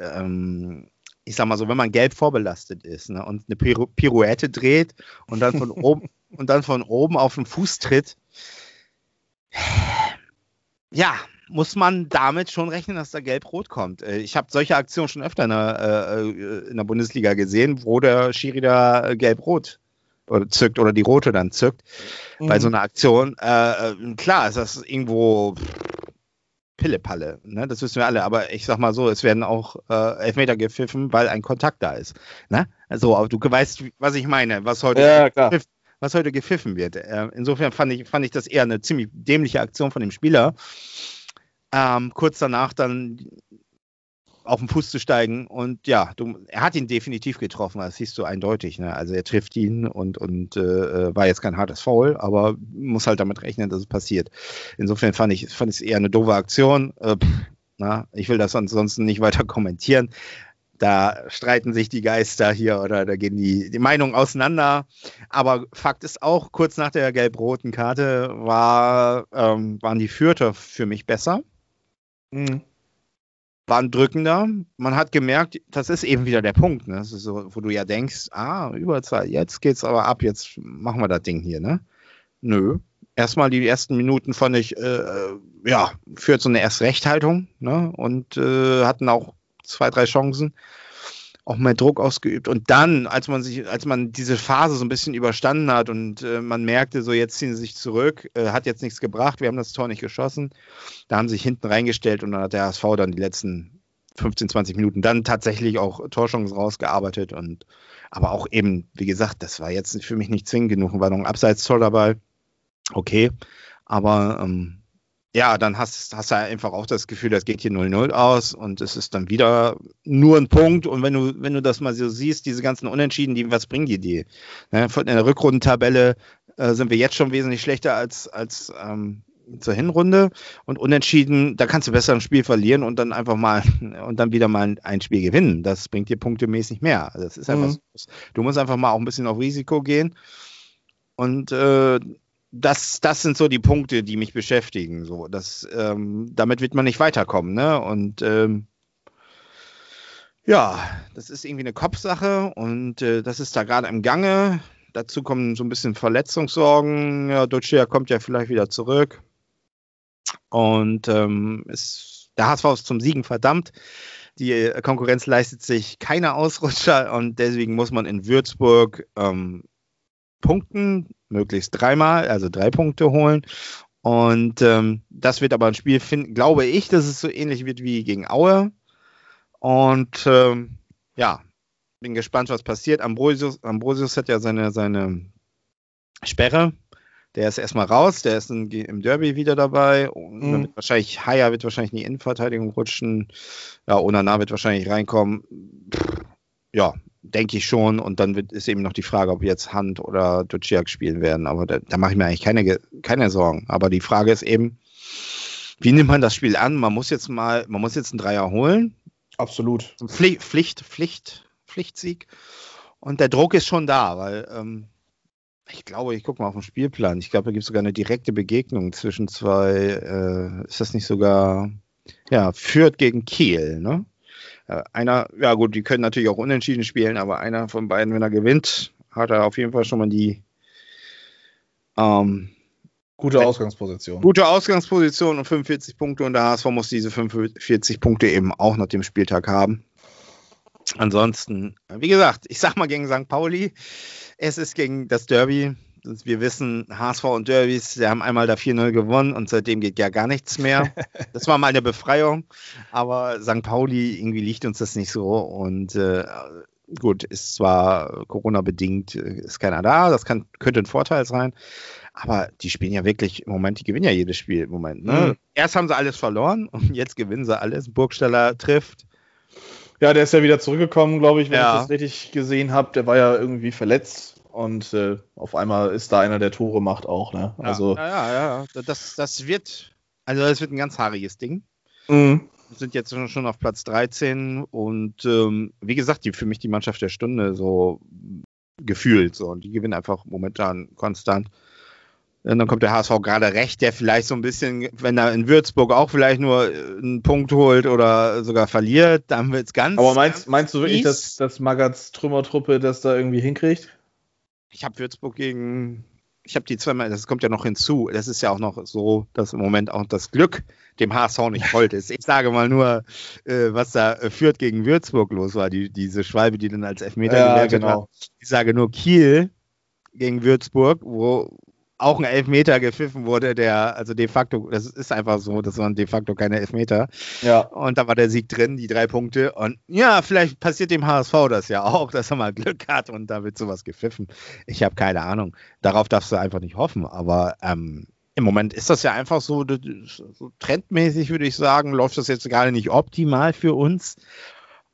ich sag mal so, wenn man gelb vorbelastet ist, ne, und eine Pirouette dreht und dann von oben auf den Fuß tritt, ja, muss man damit schon rechnen, dass da gelb-rot kommt. Ich habe solche Aktionen schon öfter in der Bundesliga gesehen, wo der Schiri da gelb-rot zückt oder die rote dann zückt bei so einer Aktion. Klar ist das irgendwo Pille-Palle, ne? Das wissen wir alle, aber ich sag mal so, es werden auch Elfmeter gepfiffen, weil ein Kontakt da ist. Ne? Also, aber du weißt, was ich meine, was heute gepfiffen wird. Insofern fand ich das eher eine ziemlich dämliche Aktion von dem Spieler. Kurz danach dann auf den Fuß zu steigen und ja, er hat ihn definitiv getroffen, das siehst du eindeutig. Ne? Also er trifft ihn und war jetzt kein hartes Foul, aber muss halt damit rechnen, dass es passiert. Insofern fand ich es eher eine doofe Aktion. Ich will das ansonsten nicht weiter kommentieren. Da streiten sich die Geister hier oder da gehen die Meinungen auseinander. Aber Fakt ist auch, kurz nach der gelb-roten Karte waren die Fürther für mich besser. Mhm. Waren drückender. Man hat gemerkt, das ist eben wieder der Punkt, ne? Das ist so, wo du ja denkst, Überzahl, jetzt geht's aber ab, jetzt machen wir das Ding hier, ne? Nö. Erstmal die ersten Minuten fand ich, führt so eine Erst-Recht-Haltung, ne? Und hatten auch 2, 3 Chancen, auch mehr Druck ausgeübt. Und dann, als man diese Phase so ein bisschen überstanden hat und man merkte, so jetzt ziehen sie sich zurück, hat jetzt nichts gebracht, wir haben das Tor nicht geschossen, da haben sie sich hinten reingestellt und dann hat der HSV dann die letzten 15, 20 Minuten dann tatsächlich auch Torchancen rausgearbeitet. Aber auch eben, wie gesagt, das war jetzt für mich nicht zwingend genug, war noch ein Abseitstor dabei, okay, aber ja, dann hast du einfach auch das Gefühl, das geht hier 0-0 aus und es ist dann wieder nur ein Punkt. Und wenn du das mal so siehst, diese ganzen Unentschieden, was bringen die? Ne? In der Rückrundentabelle sind wir jetzt schon wesentlich schlechter als zur Hinrunde, und Unentschieden, da kannst du besser ein Spiel verlieren und dann einfach mal und dann wieder mal ein Spiel gewinnen. Das bringt dir punktemäßig mehr. Also das ist einfach so. Du musst einfach mal auch ein bisschen auf Risiko gehen. Und das sind so die Punkte, die mich beschäftigen. So, dass, damit wird man nicht weiterkommen. Ne? Und ja, das ist irgendwie eine Kopfsache und das ist da gerade im Gange. Dazu kommen so ein bisschen Verletzungssorgen. Ja, Dudziak kommt ja vielleicht wieder zurück. Und der HSV ist zum Siegen verdammt. Die Konkurrenz leistet sich keine Ausrutscher und deswegen muss man in Würzburg punkten, möglichst 3-mal, also 3 Punkte holen. Und das wird aber ein Spiel finden, glaube ich, dass es so ähnlich wird wie gegen Aue. Und ja, bin gespannt, was passiert. Ambrosius hat ja seine Sperre. Der ist erstmal raus, der ist im Derby wieder dabei. Und damit wahrscheinlich Haya wird wahrscheinlich in die Innenverteidigung rutschen. Ja, Onana wird wahrscheinlich reinkommen. Ja, denke ich schon. Und dann ist eben noch die Frage, ob jetzt Hand oder Dudziak spielen werden. Aber da mache ich mir eigentlich keine Sorgen. Aber die Frage ist eben, wie nimmt man das Spiel an? Man muss jetzt einen Dreier holen. Absolut. Pflichtsieg. Und der Druck ist schon da, weil ich gucke mal auf den Spielplan. Ich glaube, da gibt es sogar eine direkte Begegnung zwischen zwei, ist das nicht sogar, ja, Fürth gegen Kiel, ne? Einer, ja gut, die können natürlich auch unentschieden spielen, aber einer von beiden, wenn er gewinnt, hat er auf jeden Fall schon mal die Ausgangsposition. Gute Ausgangsposition und 45 Punkte, und der HSV muss diese 45 Punkte eben auch nach dem Spieltag haben. Ansonsten, wie gesagt, ich sag mal gegen St. Pauli, es ist gegen das Derby. Wir wissen, HSV und Derbys, die haben einmal da 4-0 gewonnen und seitdem geht ja gar nichts mehr. Das war mal eine Befreiung, aber St. Pauli, irgendwie liegt uns das nicht so. Und gut, ist zwar Corona-bedingt, ist keiner da, das könnte ein Vorteil sein, aber die spielen ja wirklich im Moment, die gewinnen ja jedes Spiel im Moment. Ne? Mhm. Erst haben sie alles verloren und jetzt gewinnen sie alles. Burgstaller trifft. Ja, der ist ja wieder zurückgekommen, glaube ich, wenn ich das richtig gesehen habe. Der war ja irgendwie verletzt und auf einmal ist da einer, der Tore macht auch. Ne? Ja, also, ja. Das wird ein ganz haariges Ding. Mhm. Wir sind jetzt schon auf Platz 13 und wie gesagt, für mich die Mannschaft der Stunde so gefühlt. So. Und die gewinnen einfach momentan konstant. Und dann kommt der HSV gerade recht, der vielleicht so ein bisschen, wenn er in Würzburg auch vielleicht nur einen Punkt holt oder sogar verliert, dann wird es ganz. Aber meinst du wirklich, dass Magats Trümmertruppe das da irgendwie hinkriegt? Ich habe die zweimal, das kommt ja noch hinzu, das ist ja auch noch so, dass im Moment auch das Glück dem HSV nicht hold ist. Ich sage mal nur, was da Fürth gegen Würzburg los war, diese Schwalbe, die dann als Elfmeter gewertet hat. Ich sage nur Kiel gegen Würzburg, wo auch ein Elfmeter gepfiffen wurde, also de facto, das ist einfach so, das waren de facto keine Elfmeter. Ja. Und da war der Sieg drin, die 3 Punkte. Und ja, vielleicht passiert dem HSV das ja auch, dass er mal Glück hat und da wird sowas gepfiffen. Ich habe keine Ahnung. Darauf darfst du einfach nicht hoffen. Aber im Moment ist das ja einfach so trendmäßig, würde ich sagen, läuft das jetzt gerade nicht optimal für uns.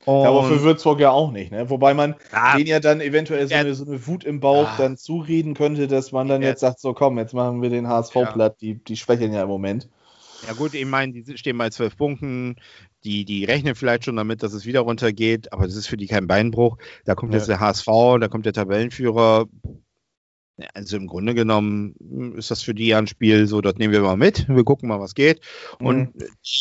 Ja, aber für Würzburg ja auch nicht, ne? Wobei man denen ja dann eventuell so eine Wut im Bauch dann zureden könnte, dass man dann jetzt sagt, so komm, jetzt machen wir den HSV platt, die schwächeln ja im Moment. Ja gut, ich meine, die stehen bei 12 Punkten, die rechnen vielleicht schon damit, dass es wieder runtergeht, aber das ist für die kein Beinbruch. Da kommt jetzt der HSV, da kommt der Tabellenführer. Also im Grunde genommen ist das für die ja ein Spiel, so, das nehmen wir mal mit, wir gucken mal, was geht. Und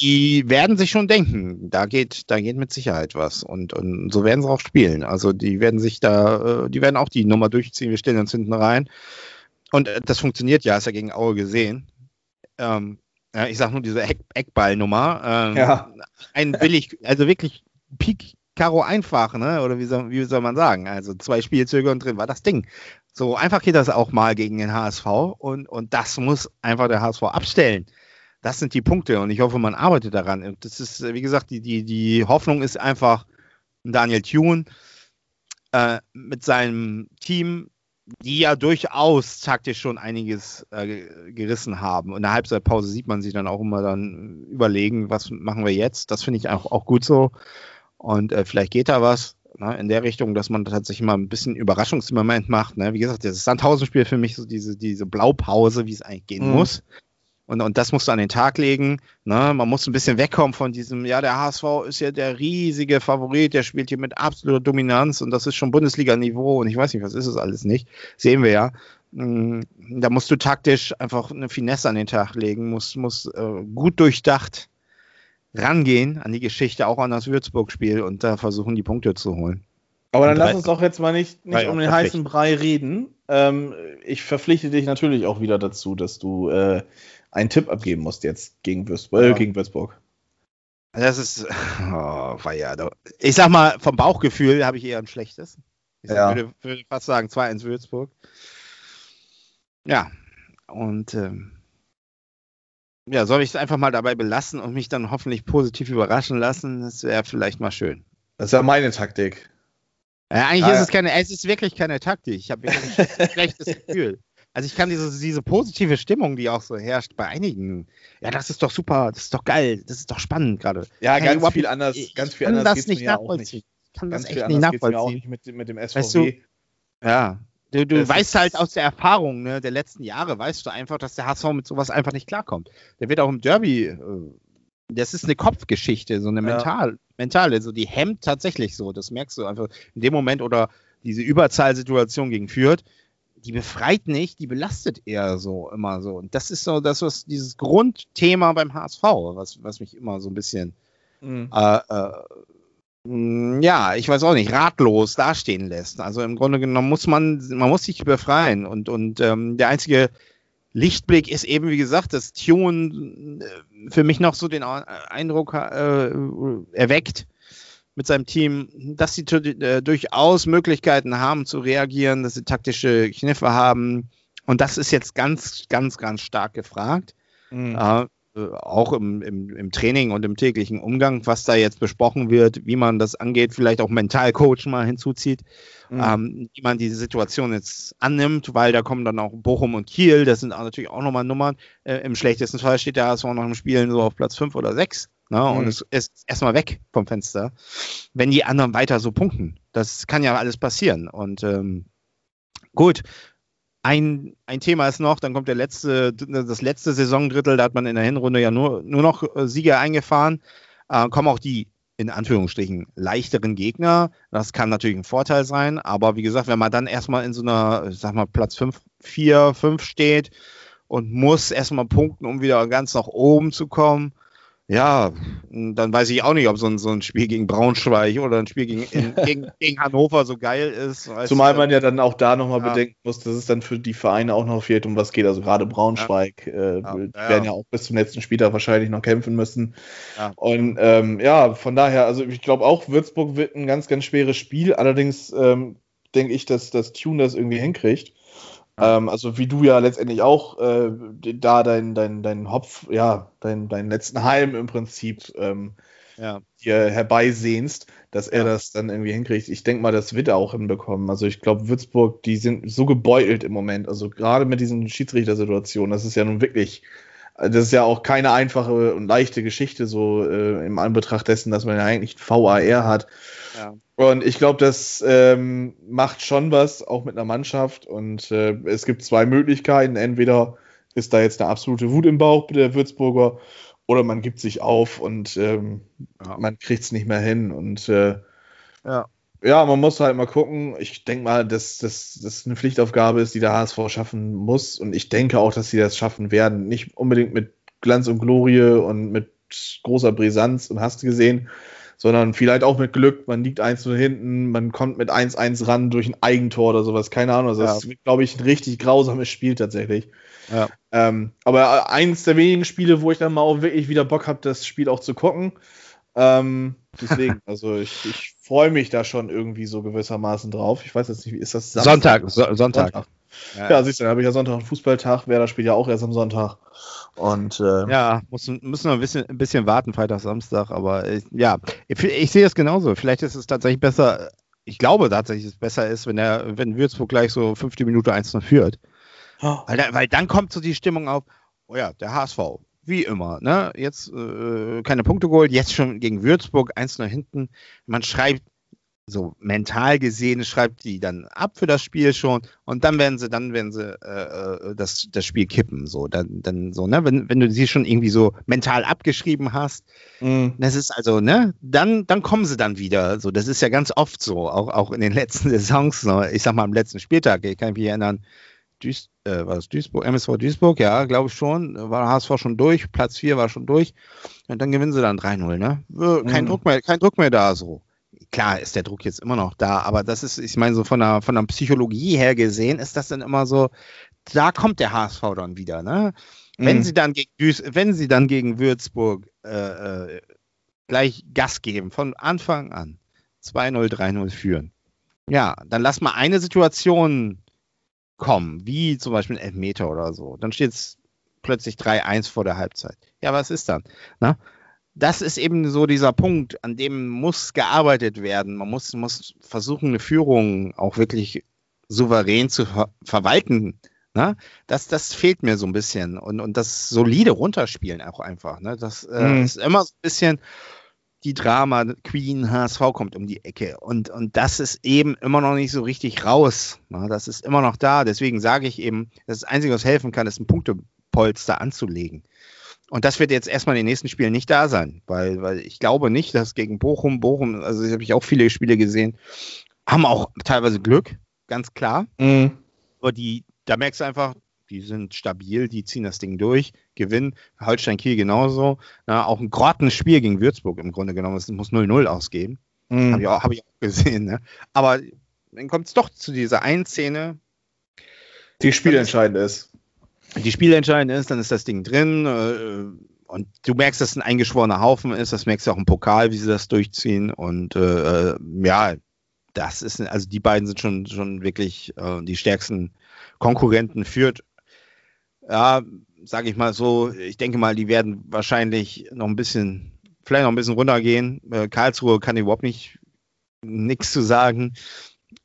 die werden sich schon denken, da geht mit Sicherheit was. Und so werden sie auch spielen. Also die werden auch die Nummer durchziehen, wir stellen uns hinten rein. Und das funktioniert ja, hast ja gegen Aue gesehen. Ich sag nur diese Eckballnummer. Ein billig, also wirklich Pik Karo einfach, ne? Oder wie soll man sagen? Also 2 Spielzüge und drin war das Ding. So einfach geht das auch mal gegen den HSV und das muss einfach der HSV abstellen. Das sind die Punkte und ich hoffe, man arbeitet daran. Und das ist, wie gesagt, die Hoffnung ist einfach Daniel Thioune mit seinem Team, die ja durchaus taktisch schon einiges gerissen haben. In der Halbzeitpause sieht man sich dann auch immer dann überlegen, was machen wir jetzt? Das finde ich auch gut so. Und vielleicht geht da was, ne, in der Richtung, dass man tatsächlich mal ein bisschen Überraschungsmoment macht. Ne? Wie gesagt, das ist ein Sandhausen-Spiel für mich, so diese Blaupause, wie es eigentlich gehen muss. Und das musst du an den Tag legen. Ne? Man muss ein bisschen wegkommen von diesem, ja, der HSV ist ja der riesige Favorit, der spielt hier mit absoluter Dominanz und das ist schon Bundesliga-Niveau und ich weiß nicht, was ist es alles nicht. Sehen wir ja. Da musst du taktisch einfach eine Finesse an den Tag legen, musst gut durchdacht rangehen an die Geschichte, auch an das Würzburg-Spiel und da versuchen, die Punkte zu holen. Aber dann lass uns doch jetzt mal nicht um den heißen Brei reden. Ich verpflichte dich natürlich auch wieder dazu, dass du... einen Tipp abgeben musst jetzt gegen Würzburg. Ja. Gegen Würzburg. Das ist, ich sag mal, vom Bauchgefühl habe ich eher ein schlechtes. Ich würde fast sagen 2-1 Würzburg. Ja, und soll ich es einfach mal dabei belassen und mich dann hoffentlich positiv überraschen lassen? Das wäre vielleicht mal schön. Das ist ja meine Taktik. Ja, eigentlich ist es ist wirklich keine Taktik. Ich habe wirklich ein schlechtes Gefühl. Also ich kann diese positive Stimmung, die auch so herrscht bei einigen, ja, das ist doch super, das ist doch geil, das ist doch spannend gerade. Ja, ganz viel anders geht's mir ja auch nicht. Ich kann das echt nicht nachvollziehen. Geht's mir auch nicht mit dem SVW. Weißt du, ja, du weißt halt aus der Erfahrung, ne, der letzten Jahre, weißt du einfach, dass der HSV mit sowas einfach nicht klarkommt. Der wird auch im Derby, das ist eine Kopfgeschichte, so eine mentale, so die hemmt tatsächlich so, das merkst du einfach in dem Moment oder diese Überzahlsituation gegen Fürth. Die befreit nicht, die belastet eher so, immer so. Und das ist so das, was dieses Grundthema beim HSV, was mich immer so ein bisschen, ich weiß auch nicht, ratlos dastehen lässt. Also im Grunde genommen muss man sich befreien. Und der einzige Lichtblick ist eben, wie gesagt, dass Thioune für mich noch so den Eindruck erweckt, mit seinem Team, dass sie durchaus Möglichkeiten haben zu reagieren, dass sie taktische Kniffe haben. Und das ist jetzt ganz, ganz, ganz stark gefragt. Auch im Training und im täglichen Umgang, was da jetzt besprochen wird, wie man das angeht, vielleicht auch Mentalcoach mal hinzuzieht, wie man diese Situation jetzt annimmt, weil da kommen dann auch Bochum und Kiel, das sind natürlich auch nochmal Nummern. Im schlechtesten Fall steht der HSV noch im Spielen so auf Platz 5 oder 6. Na, und es ist erstmal weg vom Fenster, wenn die anderen weiter so punkten. Das kann ja alles passieren. Und gut, ein Thema ist noch, dann kommt das letzte Saisondrittel, da hat man in der Hinrunde ja nur noch Sieger eingefahren, kommen auch die, in Anführungsstrichen, leichteren Gegner. Das kann natürlich ein Vorteil sein, aber wie gesagt, wenn man dann erstmal in so einer, ich sag mal, Platz 4, 5 steht und muss erstmal punkten, um wieder ganz nach oben zu kommen, ja, dann weiß ich auch nicht, ob so ein Spiel gegen Braunschweig oder ein Spiel gegen Hannover so geil ist. Zumal man ja dann auch da nochmal bedenken muss, dass es dann für die Vereine auch noch fehlt, um was geht. Also gerade Braunschweig werden ja auch bis zum letzten Spieltag wahrscheinlich noch kämpfen müssen. Ja. Und von daher, also ich glaube auch, Würzburg wird ein ganz, ganz schweres Spiel. Allerdings denke ich, dass Thioune das irgendwie hinkriegt. Also wie du ja letztendlich auch da deinen Hopf, deinen letzten Halm im Prinzip hier herbeisehnst, dass er das dann irgendwie hinkriegt. Ich denke mal, das wird er auch hinbekommen. Also ich glaube, Würzburg, die sind so gebeutelt im Moment. Also gerade mit diesen Schiedsrichtersituationen, das ist ja nun wirklich, das ist ja auch keine einfache und leichte Geschichte, so im Anbetracht dessen, dass man ja eigentlich VAR hat. Ja. Und ich glaube, das macht schon was, auch mit einer Mannschaft. Und es gibt zwei Möglichkeiten. Entweder ist da jetzt eine absolute Wut im Bauch der Würzburger oder man gibt sich auf und man kriegt es nicht mehr hin. Und man muss halt mal gucken. Ich denke mal, dass das eine Pflichtaufgabe ist, die der HSV schaffen muss. Und ich denke auch, dass sie das schaffen werden. Nicht unbedingt mit Glanz und Glorie und mit großer Brisanz und hast gesehen, sondern vielleicht auch mit Glück, man liegt 1-0 hinten, man kommt mit 1-1 ran durch ein Eigentor oder sowas, keine Ahnung. Also das ist, glaube ich, ein richtig grausames Spiel tatsächlich. Ja. Aber eins der wenigen Spiele, wo ich dann mal auch wirklich wieder Bock habe, das Spiel auch zu gucken. Deswegen, also ich freue mich da schon irgendwie so gewissermaßen drauf. Ich weiß jetzt nicht, wie ist das? Sonntag. Ja, siehst du, dann habe ich ja Sonntag einen Fußballtag. Werder spielt ja auch erst am Sonntag. Und müssen wir ein bisschen warten, Freitag, Samstag. Aber ich sehe das genauso. Vielleicht ist es tatsächlich besser, ich glaube tatsächlich, dass es besser ist, wenn Würzburg gleich so 5. Minute 1-0 führt. Oh. Weil dann kommt so die Stimmung auf, oh ja, der HSV, wie immer, ne? Jetzt keine Punkte geholt, jetzt schon gegen Würzburg 1-0 hinten. Man schreibt so mental gesehen, schreibt die dann ab für das Spiel schon und dann werden sie das Spiel kippen. So, dann so, ne? Wenn du sie schon irgendwie so mental abgeschrieben hast, das ist also, ne, dann kommen sie dann wieder. So, das ist ja ganz oft so, auch in den letzten Saisons, ne? Ich sag mal am letzten Spieltag, ich kann mich erinnern, MSV Duisburg, ja, glaube ich schon, war HSV schon durch, Platz 4 war schon durch und dann gewinnen sie dann 3-0, ne? Kein Druck mehr da so. Klar ist der Druck jetzt immer noch da, aber das ist, ich meine, so von der Psychologie her gesehen, ist das dann immer so, da kommt der HSV dann wieder, ne? Wenn sie dann gegen Würzburg gleich Gas geben, von Anfang an 2-0, 3-0 führen, ja, dann lass mal eine Situation kommen, wie zum Beispiel ein Elfmeter oder so, dann steht es plötzlich 3-1 vor der Halbzeit. Ja, was ist dann? Na? Das ist eben so dieser Punkt, an dem muss gearbeitet werden. Man muss versuchen, eine Führung auch wirklich souverän zu verwalten. Ne? Das fehlt mir so ein bisschen. Und das solide Runterspielen auch einfach. Ne? Das ist immer so ein bisschen die Drama, Queen, HSV kommt um die Ecke. Und das ist eben immer noch nicht so richtig raus. Ne? Das ist immer noch da. Deswegen sage ich eben, das Einzige, was helfen kann, ist ein Punktepolster anzulegen. Und das wird jetzt erstmal in den nächsten Spielen nicht da sein, weil ich glaube nicht, dass gegen Bochum, also habe ich auch viele Spiele gesehen, haben auch teilweise Glück, ganz klar. Mhm. Aber da merkst du einfach, die sind stabil, die ziehen das Ding durch, gewinnen. Holstein Kiel genauso. Na, auch ein Grottenspiel gegen Würzburg im Grunde genommen, es muss 0-0 ausgeben. Mhm. Hab ich auch gesehen. Ne? Aber dann kommt es doch zu dieser einen Szene, die spielentscheidend ist. Die Spiele entscheidend ist, dann ist das Ding drin und du merkst, dass es ein eingeschworener Haufen ist, das merkst du auch im Pokal, wie sie das durchziehen und ja, das ist, also die beiden sind schon wirklich die stärksten Konkurrenten Fürth. Ja, sage ich mal so, ich denke mal, die werden wahrscheinlich vielleicht noch ein bisschen runtergehen. Karlsruhe kann überhaupt nichts zu sagen.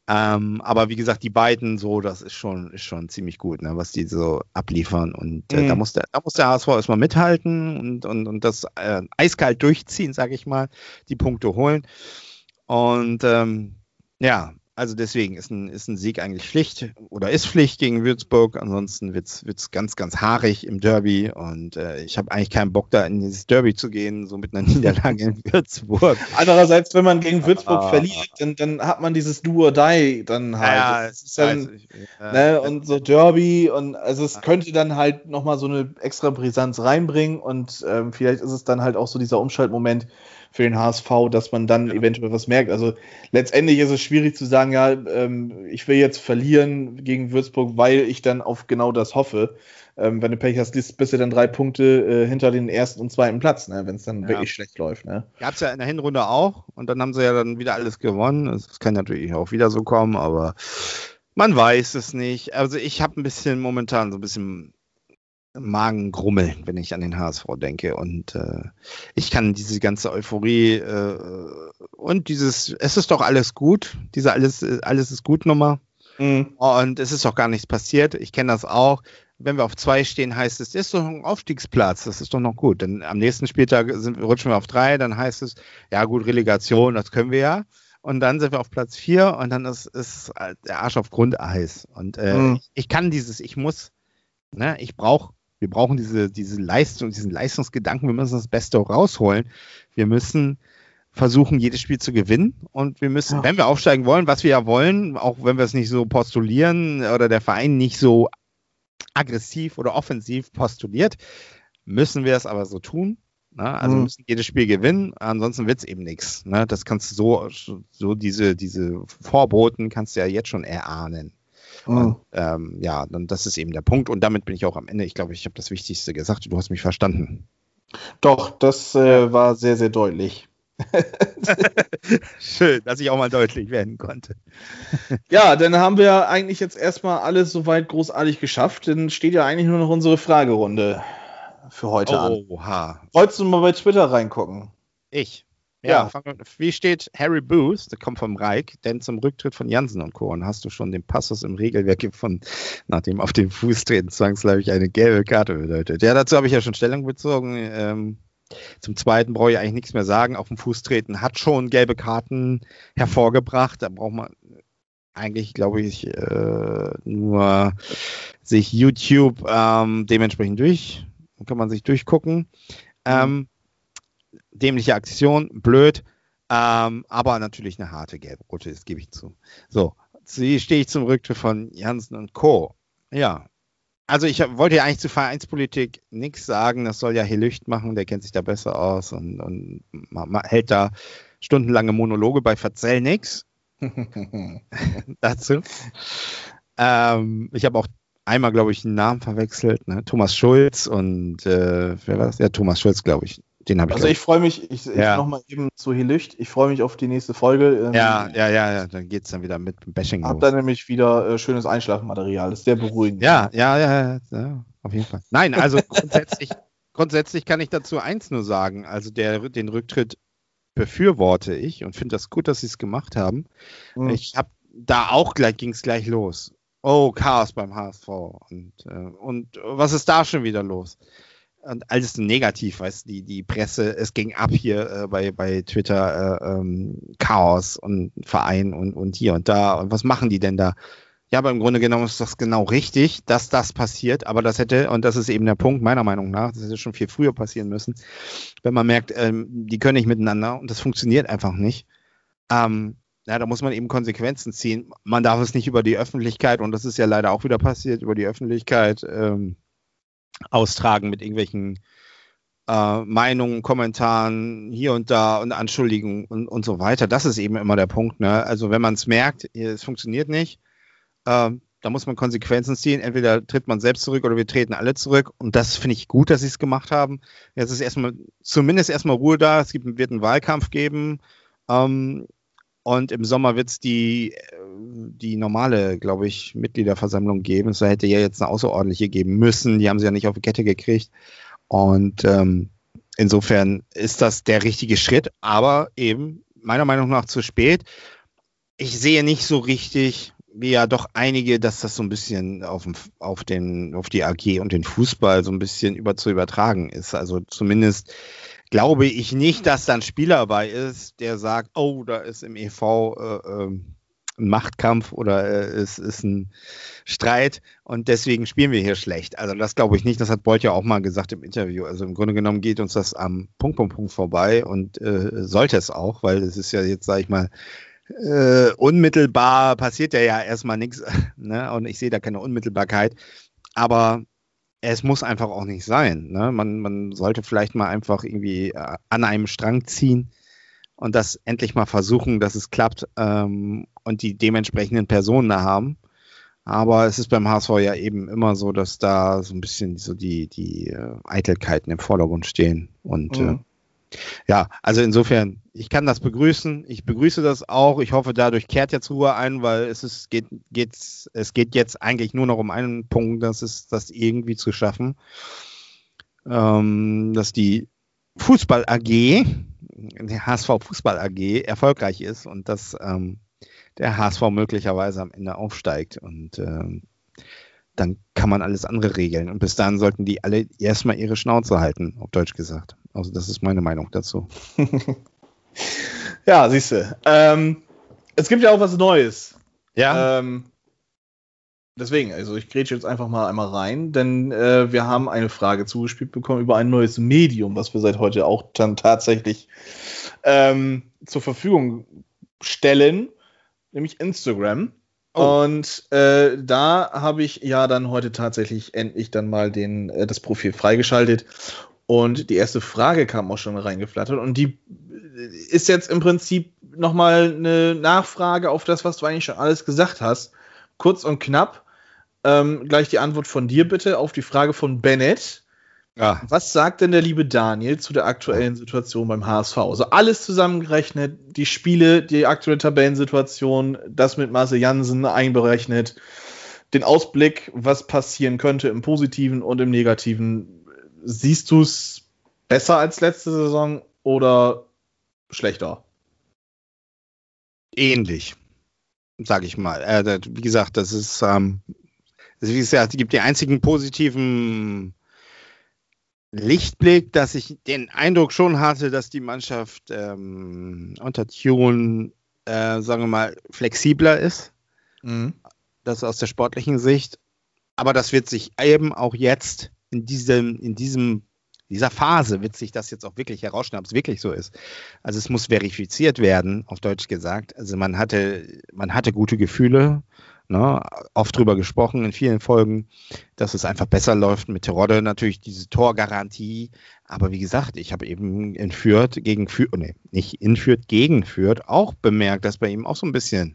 Aber wie gesagt, die beiden so, das ist schon ziemlich gut, ne, was die so abliefern und da muss der HSV erstmal mithalten und das eiskalt durchziehen, sag ich mal, die Punkte holen und ja, also deswegen ist ein Sieg eigentlich Pflicht oder ist Pflicht gegen Würzburg, ansonsten wird's ganz, ganz haarig im Derby und ich habe eigentlich keinen Bock, da in dieses Derby zu gehen, so mit einer Niederlage in Würzburg. Andererseits, wenn man gegen Würzburg verliert, dann hat man dieses Do or Die dann halt. Ja, es ist dann, ne, und so Derby und also es könnte dann halt nochmal so eine extra Brisanz reinbringen und vielleicht ist es dann halt auch so dieser Umschaltmoment für den HSV, dass man dann eventuell was merkt. Also letztendlich ist es schwierig zu sagen, ja, ich will jetzt verlieren gegen Würzburg, weil ich dann auf genau das hoffe. Wenn du Pech hast, bist du dann 3 Punkte hinter den ersten und zweiten Platz, ne, wenn es dann wirklich schlecht läuft. Ne? Gab es ja in der Hinrunde auch und dann haben sie ja dann wieder alles gewonnen. Das kann natürlich auch wieder so kommen, aber man weiß es nicht. Also ich habe momentan so ein bisschen Magengrummeln, wenn ich an den HSV denke und ich kann diese ganze Euphorie und dieses, es ist doch alles gut, diese alles ist gut Nummer und es ist doch gar nichts passiert, ich kenne das auch, wenn wir auf 2 stehen, heißt es, ist doch ein Aufstiegsplatz, das ist doch noch gut, denn am nächsten Spieltag rutschen wir auf 3, dann heißt es, ja gut, Relegation, das können wir ja und dann sind wir auf Platz 4 und dann ist der Arsch auf Grundeis und ich kann dieses, ich muss, ne, wir brauchen diese Leistung, diesen Leistungsgedanken, wir müssen das Beste rausholen. Wir müssen versuchen, jedes Spiel zu gewinnen und wir müssen, wenn wir aufsteigen wollen, was wir ja wollen, auch wenn wir es nicht so postulieren oder der Verein nicht so aggressiv oder offensiv postuliert, müssen wir es aber so tun. Ne? Also wir müssen jedes Spiel gewinnen, ansonsten wird es eben nichts. Ne? Das kannst du so diese Vorboten kannst du ja jetzt schon erahnen. Und, ja, dann das ist eben der Punkt und damit bin ich auch am Ende. Ich glaube, ich habe das Wichtigste gesagt. Du hast mich verstanden. Doch, das war sehr, sehr deutlich. Schön, dass ich auch mal deutlich werden konnte. Ja, dann haben wir eigentlich jetzt erstmal alles soweit großartig geschafft. Dann steht ja eigentlich nur noch unsere Fragerunde für heute an. Wolltest du mal bei Twitter reingucken? Ich? Ja, wie steht Harry Booth, der kommt vom Reich, denn zum Rücktritt von Jansen und Co. Und hast du schon den Passus im Regelwerk von, nachdem auf den Fuß treten zwangsläufig eine gelbe Karte bedeutet? Ja, dazu habe ich ja schon Stellung bezogen. Zum Zweiten brauche ich eigentlich nichts mehr sagen. Auf den Fuß treten hat schon gelbe Karten hervorgebracht. Da braucht man eigentlich, glaube ich, nur sich YouTube dementsprechend durch. Da kann man sich durchgucken. Dämliche Aktion, blöd, aber natürlich eine harte gelb-rote, das gebe ich zu. So, hier stehe ich zum Rücktritt von Jansen und Co. Ja, also ich wollte ja eigentlich zu Vereinspolitik nichts sagen, das soll ja Helücht machen, der kennt sich da besser aus und hält da stundenlange Monologe bei Verzell nix dazu. Ich habe auch einmal, glaube ich, einen Namen verwechselt, ne? Thomas Schulz und wer war das? Ja, Thomas Schulz, glaube ich. Ich freue mich, nochmal eben zu Helücht, ich freue mich auf die nächste Folge. Ja, dann geht es dann wieder mit Bashing los. Hab da nämlich wieder schönes Einschlafmaterial, das ist sehr beruhigend. Ja, auf jeden Fall. Nein, also grundsätzlich kann ich dazu eins nur sagen, also den Rücktritt befürworte ich und finde das gut, dass sie es gemacht haben. Mhm. Ich habe da auch gleich los. Oh, Chaos beim HSV und was ist da schon wieder los? Und alles negativ, weißt du, die Presse, es ging ab hier bei Twitter, Chaos und Verein und hier und da. Und was machen die denn da? Ja, aber im Grunde genommen ist das genau richtig, dass das passiert. Aber das hätte, und das ist eben der Punkt meiner Meinung nach, das hätte schon viel früher passieren müssen, wenn man merkt, die können nicht miteinander und das funktioniert einfach nicht. Da muss man eben Konsequenzen ziehen. Man darf es nicht über die Öffentlichkeit, und das ist ja leider auch wieder passiert, über die Öffentlichkeit, austragen mit irgendwelchen Meinungen, Kommentaren hier und da und Anschuldigungen und so weiter. Das ist eben immer der Punkt. Ne? Also wenn man es merkt, es funktioniert nicht, da muss man Konsequenzen ziehen. Entweder tritt man selbst zurück oder wir treten alle zurück. Und das finde ich gut, dass sie es gemacht haben. Jetzt ist zumindest erstmal Ruhe da. Es wird einen Wahlkampf geben. Und im Sommer wird es die normale, glaube ich, Mitgliederversammlung geben. Es hätte ja jetzt eine außerordentliche geben müssen. Die haben sie ja nicht auf die Kette gekriegt. Und insofern ist das der richtige Schritt. Aber eben meiner Meinung nach zu spät. Ich sehe nicht so richtig, wie ja doch einige, dass das so ein bisschen auf die AG und den Fußball so ein bisschen zu übertragen ist. Also zumindest glaube ich nicht, dass da ein Spieler dabei ist, der sagt, oh, da ist im e.V. ein Machtkampf oder es ist ein Streit und deswegen spielen wir hier schlecht. Also das glaube ich nicht, das hat Bolt ja auch mal gesagt im Interview. Also im Grunde genommen geht uns das am Punkt vorbei und sollte es auch, weil es ist ja jetzt, sage ich mal, unmittelbar passiert ja erstmal nichts, ne? Und ich sehe da keine Unmittelbarkeit, aber es muss einfach auch nicht sein. Ne? Man sollte vielleicht mal einfach irgendwie an einem Strang ziehen und das endlich mal versuchen, dass es klappt und die dementsprechenden Personen da haben. Aber es ist beim HSV ja eben immer so, dass da so ein bisschen so die Eitelkeiten im Vordergrund stehen. Und also insofern, ich kann das begrüßen. Ich begrüße das auch. Ich hoffe, dadurch kehrt jetzt Ruhe ein, weil es geht jetzt eigentlich nur noch um einen Punkt, das ist, das irgendwie zu schaffen, dass die Fußball AG, die HSV Fußball AG erfolgreich ist und dass der HSV möglicherweise am Ende aufsteigt und dann kann man alles andere regeln. Und bis dahin sollten die alle erstmal ihre Schnauze halten, auf Deutsch gesagt. Also das ist meine Meinung dazu. Ja, siehst du. Es gibt ja auch was Neues. Ja. Deswegen, also ich grätsche jetzt einfach mal einmal rein, denn wir haben eine Frage zugespielt bekommen über ein neues Medium, was wir seit heute auch dann tatsächlich zur Verfügung stellen, nämlich Instagram. Oh. Und da habe ich ja dann heute tatsächlich endlich dann mal das Profil freigeschaltet. Und die erste Frage kam auch schon reingeflattert. Und die ist jetzt im Prinzip nochmal eine Nachfrage auf das, was du eigentlich schon alles gesagt hast. Kurz und knapp. Gleich die Antwort von dir bitte auf die Frage von Bennett. Ja. Was sagt denn der liebe Daniel zu der aktuellen Situation beim HSV? Also alles zusammengerechnet, die Spiele, die aktuelle Tabellensituation, das mit Marcel Jansen einberechnet, den Ausblick, was passieren könnte im Positiven und im Negativen. Siehst du es besser als letzte Saison oder schlechter. Ähnlich, sage ich mal. Wie gesagt, das ist, wie gesagt, es gibt den einzigen positiven Lichtblick, dass ich den Eindruck schon hatte, dass die Mannschaft unter Thioune, sagen wir mal, flexibler ist. Mhm. Das aus der sportlichen Sicht. Aber das wird sich eben auch jetzt in dieser Phase wird sich das jetzt auch wirklich herausstellen, ob es wirklich so ist. Also es muss verifiziert werden, auf Deutsch gesagt. Also man hatte gute Gefühle, ne? Oft drüber gesprochen in vielen Folgen, dass es einfach besser läuft. Mit Terodde natürlich diese Torgarantie. Aber wie gesagt, ich habe eben gegen Fürth auch bemerkt, dass bei ihm auch so ein bisschen,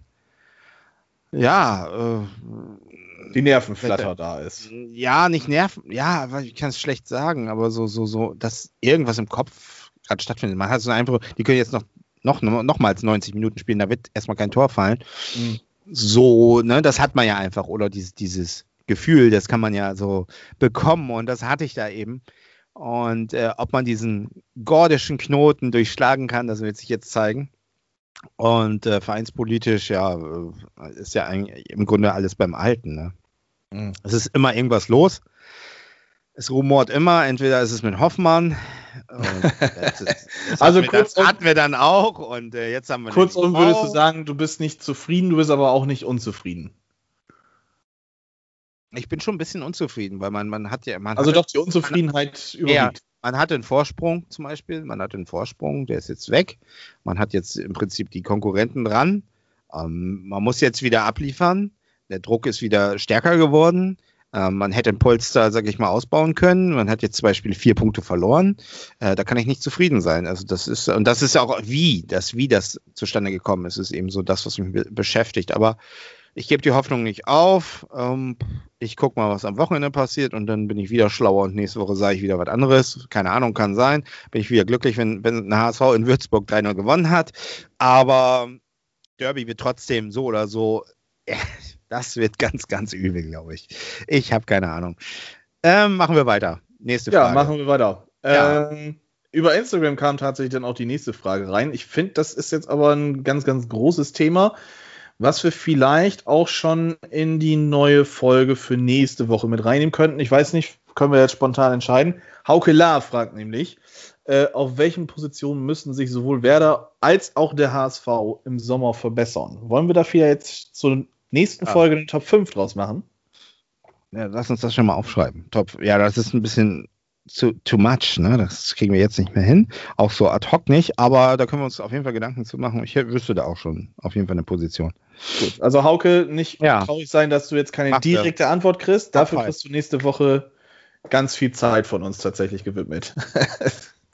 ja, die Nervenflatter da ist. Ja, nicht Nerven, ja, ich kann es schlecht sagen, aber so, dass irgendwas im Kopf gerade stattfindet. Man hat so einen Eindruck, die können jetzt nochmals 90 Minuten spielen, da wird erstmal kein Tor fallen. Mhm. So, ne, das hat man ja einfach, oder dieses Gefühl, das kann man ja so bekommen, und das hatte ich da eben. Und ob man diesen gordischen Knoten durchschlagen kann, das wird sich jetzt zeigen. Und vereinspolitisch, ja, ist ja im Grunde alles beim Alten. Ne? Mhm. Es ist immer irgendwas los. Es rumort immer. Entweder ist es mit Hoffmann. Das also hatten wir dann auch. Und jetzt haben wir. Kurzum würdest du sagen, du bist nicht zufrieden, du bist aber auch nicht unzufrieden. Ich bin schon ein bisschen unzufrieden, weil man hat ja. Die Unzufriedenheit überwiegt. Ja. Man hatte einen Vorsprung zum Beispiel, der ist jetzt weg. Man hat jetzt im Prinzip die Konkurrenten dran. Man muss jetzt wieder abliefern. Der Druck ist wieder stärker geworden. Man hätte ein Polster, sage ich mal, ausbauen können. Man hat jetzt zum Beispiel 4 Punkte verloren. Da kann ich nicht zufrieden sein. Also das ist ja auch wie das zustande gekommen ist, ist eben so das, was mich beschäftigt. Aber ich gebe die Hoffnung nicht auf. Ich gucke mal, was am Wochenende passiert, und dann bin ich wieder schlauer und nächste Woche sage ich wieder was anderes. Keine Ahnung, kann sein. Bin ich wieder glücklich, wenn HSV in Würzburg 3-0 gewonnen hat. Aber Derby wird trotzdem so oder so, das wird ganz, ganz übel, glaube ich. Ich habe keine Ahnung. Machen wir weiter. Nächste Frage. Ja, machen wir weiter. Ja. Über Instagram kam tatsächlich dann auch die nächste Frage rein. Ich finde, das ist jetzt aber ein ganz, ganz großes Thema, was wir vielleicht auch schon in die neue Folge für nächste Woche mit reinnehmen könnten. Ich weiß nicht, können wir jetzt spontan entscheiden. Hauke Lahr fragt nämlich, auf welchen Positionen müssen sich sowohl Werder als auch der HSV im Sommer verbessern? Wollen wir dafür jetzt zur nächsten Folge den Top 5 draus machen? Ja, lass uns das schon mal aufschreiben. Top. Ja, das ist ein bisschen too much, ne? Das kriegen wir jetzt nicht mehr hin. Auch so ad hoc nicht, aber da können wir uns auf jeden Fall Gedanken zu machen. Ich wüsste da auch schon auf jeden Fall eine Position. Gut. Also Hauke, nicht traurig sein, dass du jetzt keine direkte Antwort kriegst. Dafür kriegst du nächste Woche ganz viel Zeit von uns tatsächlich gewidmet.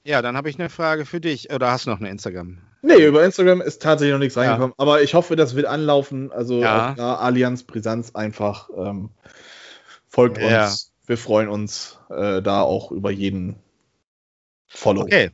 Ja, dann habe ich eine Frage für dich. Oder hast du noch eine Instagram? Nee, über Instagram ist tatsächlich noch nichts reingekommen. Aber ich hoffe, das wird anlaufen. Also Allianz Brisanz einfach folgt uns. Ja. Wir freuen uns da auch über jeden Follow. Okay,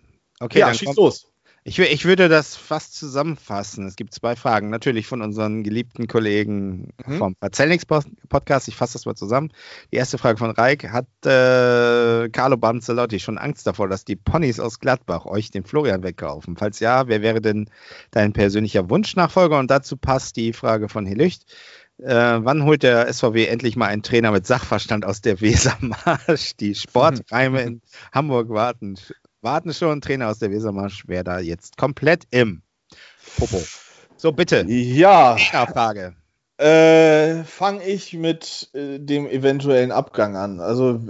ja, dann schieß los. Ich würde das fast zusammenfassen. Es gibt 2 Fragen, natürlich von unseren geliebten Kollegen vom Verzellnix-Podcast. Ich fasse das mal zusammen. Die erste Frage von Raik: Hat Carlo Banzelotti schon Angst davor, dass die Ponys aus Gladbach euch den Florian wegkaufen? Falls ja, wer wäre denn dein persönlicher Wunschnachfolger? Und dazu passt die Frage von Helücht. Wann holt der SVW endlich mal einen Trainer mit Sachverstand aus der Wesermarsch? Die Sportreime in Hamburg warten schon. Trainer aus der Wesermarsch wäre da jetzt komplett im Popo. So, bitte. Ja. Frage. Fange ich mit dem eventuellen Abgang an. Also,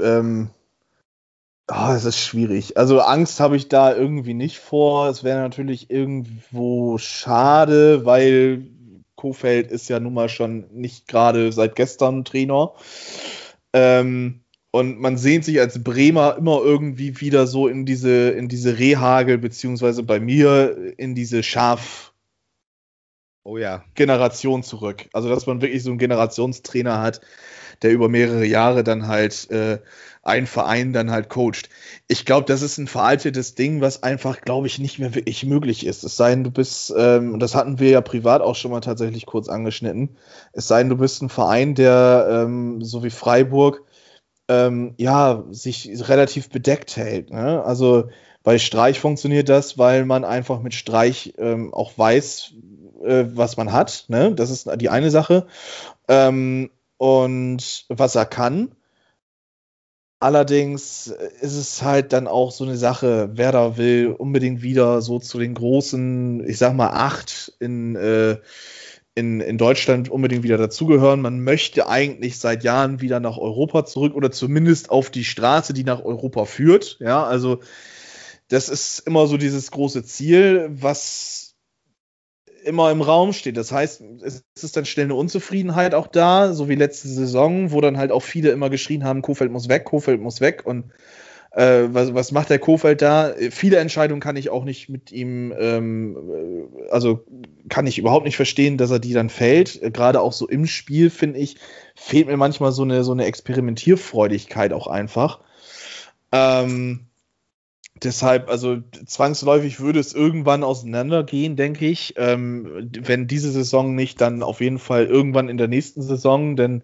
es ist schwierig. Also Angst habe ich da irgendwie nicht vor. Es wäre natürlich irgendwo schade, weil Kohfeldt ist ja nun mal schon nicht gerade seit gestern Trainer. Und man sehnt sich als Bremer immer irgendwie wieder so in diese Rehagel, beziehungsweise bei mir in diese Generation zurück. Also, dass man wirklich so einen Generationstrainer hat, der über mehrere Jahre dann halt einen Verein dann halt coacht. Ich glaube, das ist ein veraltetes Ding, was einfach, glaube ich, nicht mehr wirklich möglich ist. Es sei denn, du bist, das hatten wir ja privat auch schon mal tatsächlich kurz angeschnitten, es sei denn, du bist ein Verein, der so wie Freiburg sich relativ bedeckt hält. Ne? Also Bei Streich funktioniert das, weil man einfach mit Streich auch weiß, was man hat. Ne? Das ist die eine Sache. Und was er kann. Allerdings ist es halt dann auch so eine Sache, Werder will unbedingt wieder so zu den großen, ich sag mal 8 in Deutschland unbedingt wieder dazugehören. Man möchte eigentlich seit Jahren wieder nach Europa zurück oder zumindest auf die Straße, die nach Europa führt. Ja, also das ist immer so dieses große Ziel, was immer im Raum steht. Das heißt, es ist dann schnell eine Unzufriedenheit auch da, so wie letzte Saison, wo dann halt auch viele immer geschrien haben, Kohfeldt muss weg und was macht der Kohfeldt da? Viele Entscheidungen kann ich auch nicht mit ihm, also kann ich überhaupt nicht verstehen, dass er die dann fällt. Gerade auch so im Spiel, finde ich, fehlt mir manchmal so eine Experimentierfreudigkeit auch einfach. Deshalb, also zwangsläufig würde es irgendwann auseinandergehen, denke ich. Wenn diese Saison nicht, dann auf jeden Fall irgendwann in der nächsten Saison, denn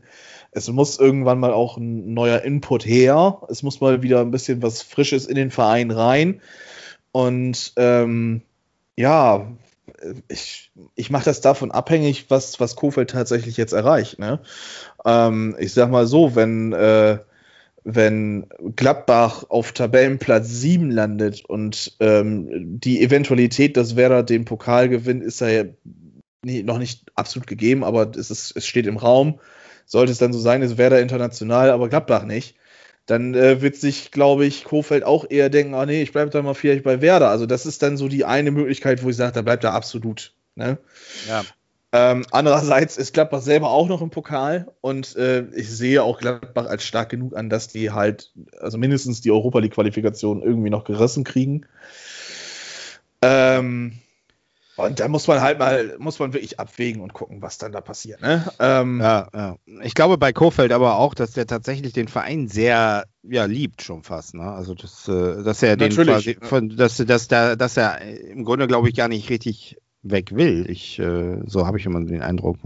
es muss irgendwann mal auch ein neuer Input her. Es muss mal wieder ein bisschen was Frisches in den Verein rein. Und ja, ich mache das davon abhängig, was Kohfeldt tatsächlich jetzt erreicht. Ne? Ich sag mal so, wenn Gladbach auf Tabellenplatz 7 landet und die Eventualität, dass Werder den Pokal gewinnt, ist ja noch nicht absolut gegeben, aber es steht im Raum. Sollte es dann so sein, ist Werder international, aber Gladbach nicht, dann wird sich, glaube ich, Kohfeldt auch eher denken, ah nee, ich bleibe da mal vielleicht bei Werder. Also das ist dann so die eine Möglichkeit, wo ich sage, da bleibt er absolut. Ne? Ja. Andererseits ist Gladbach selber auch noch im Pokal und ich sehe auch Gladbach als stark genug an, dass die halt, also mindestens die Europa League-Qualifikation irgendwie noch gerissen kriegen. Und da muss man wirklich abwägen und gucken, was dann da passiert. Ne? Ja. Ich glaube bei Kohfeldt aber auch, dass der tatsächlich den Verein sehr liebt schon fast. Ne? Also dass er den quasi, dass er im Grunde, glaube ich, gar nicht richtig weg will. So habe ich immer den Eindruck.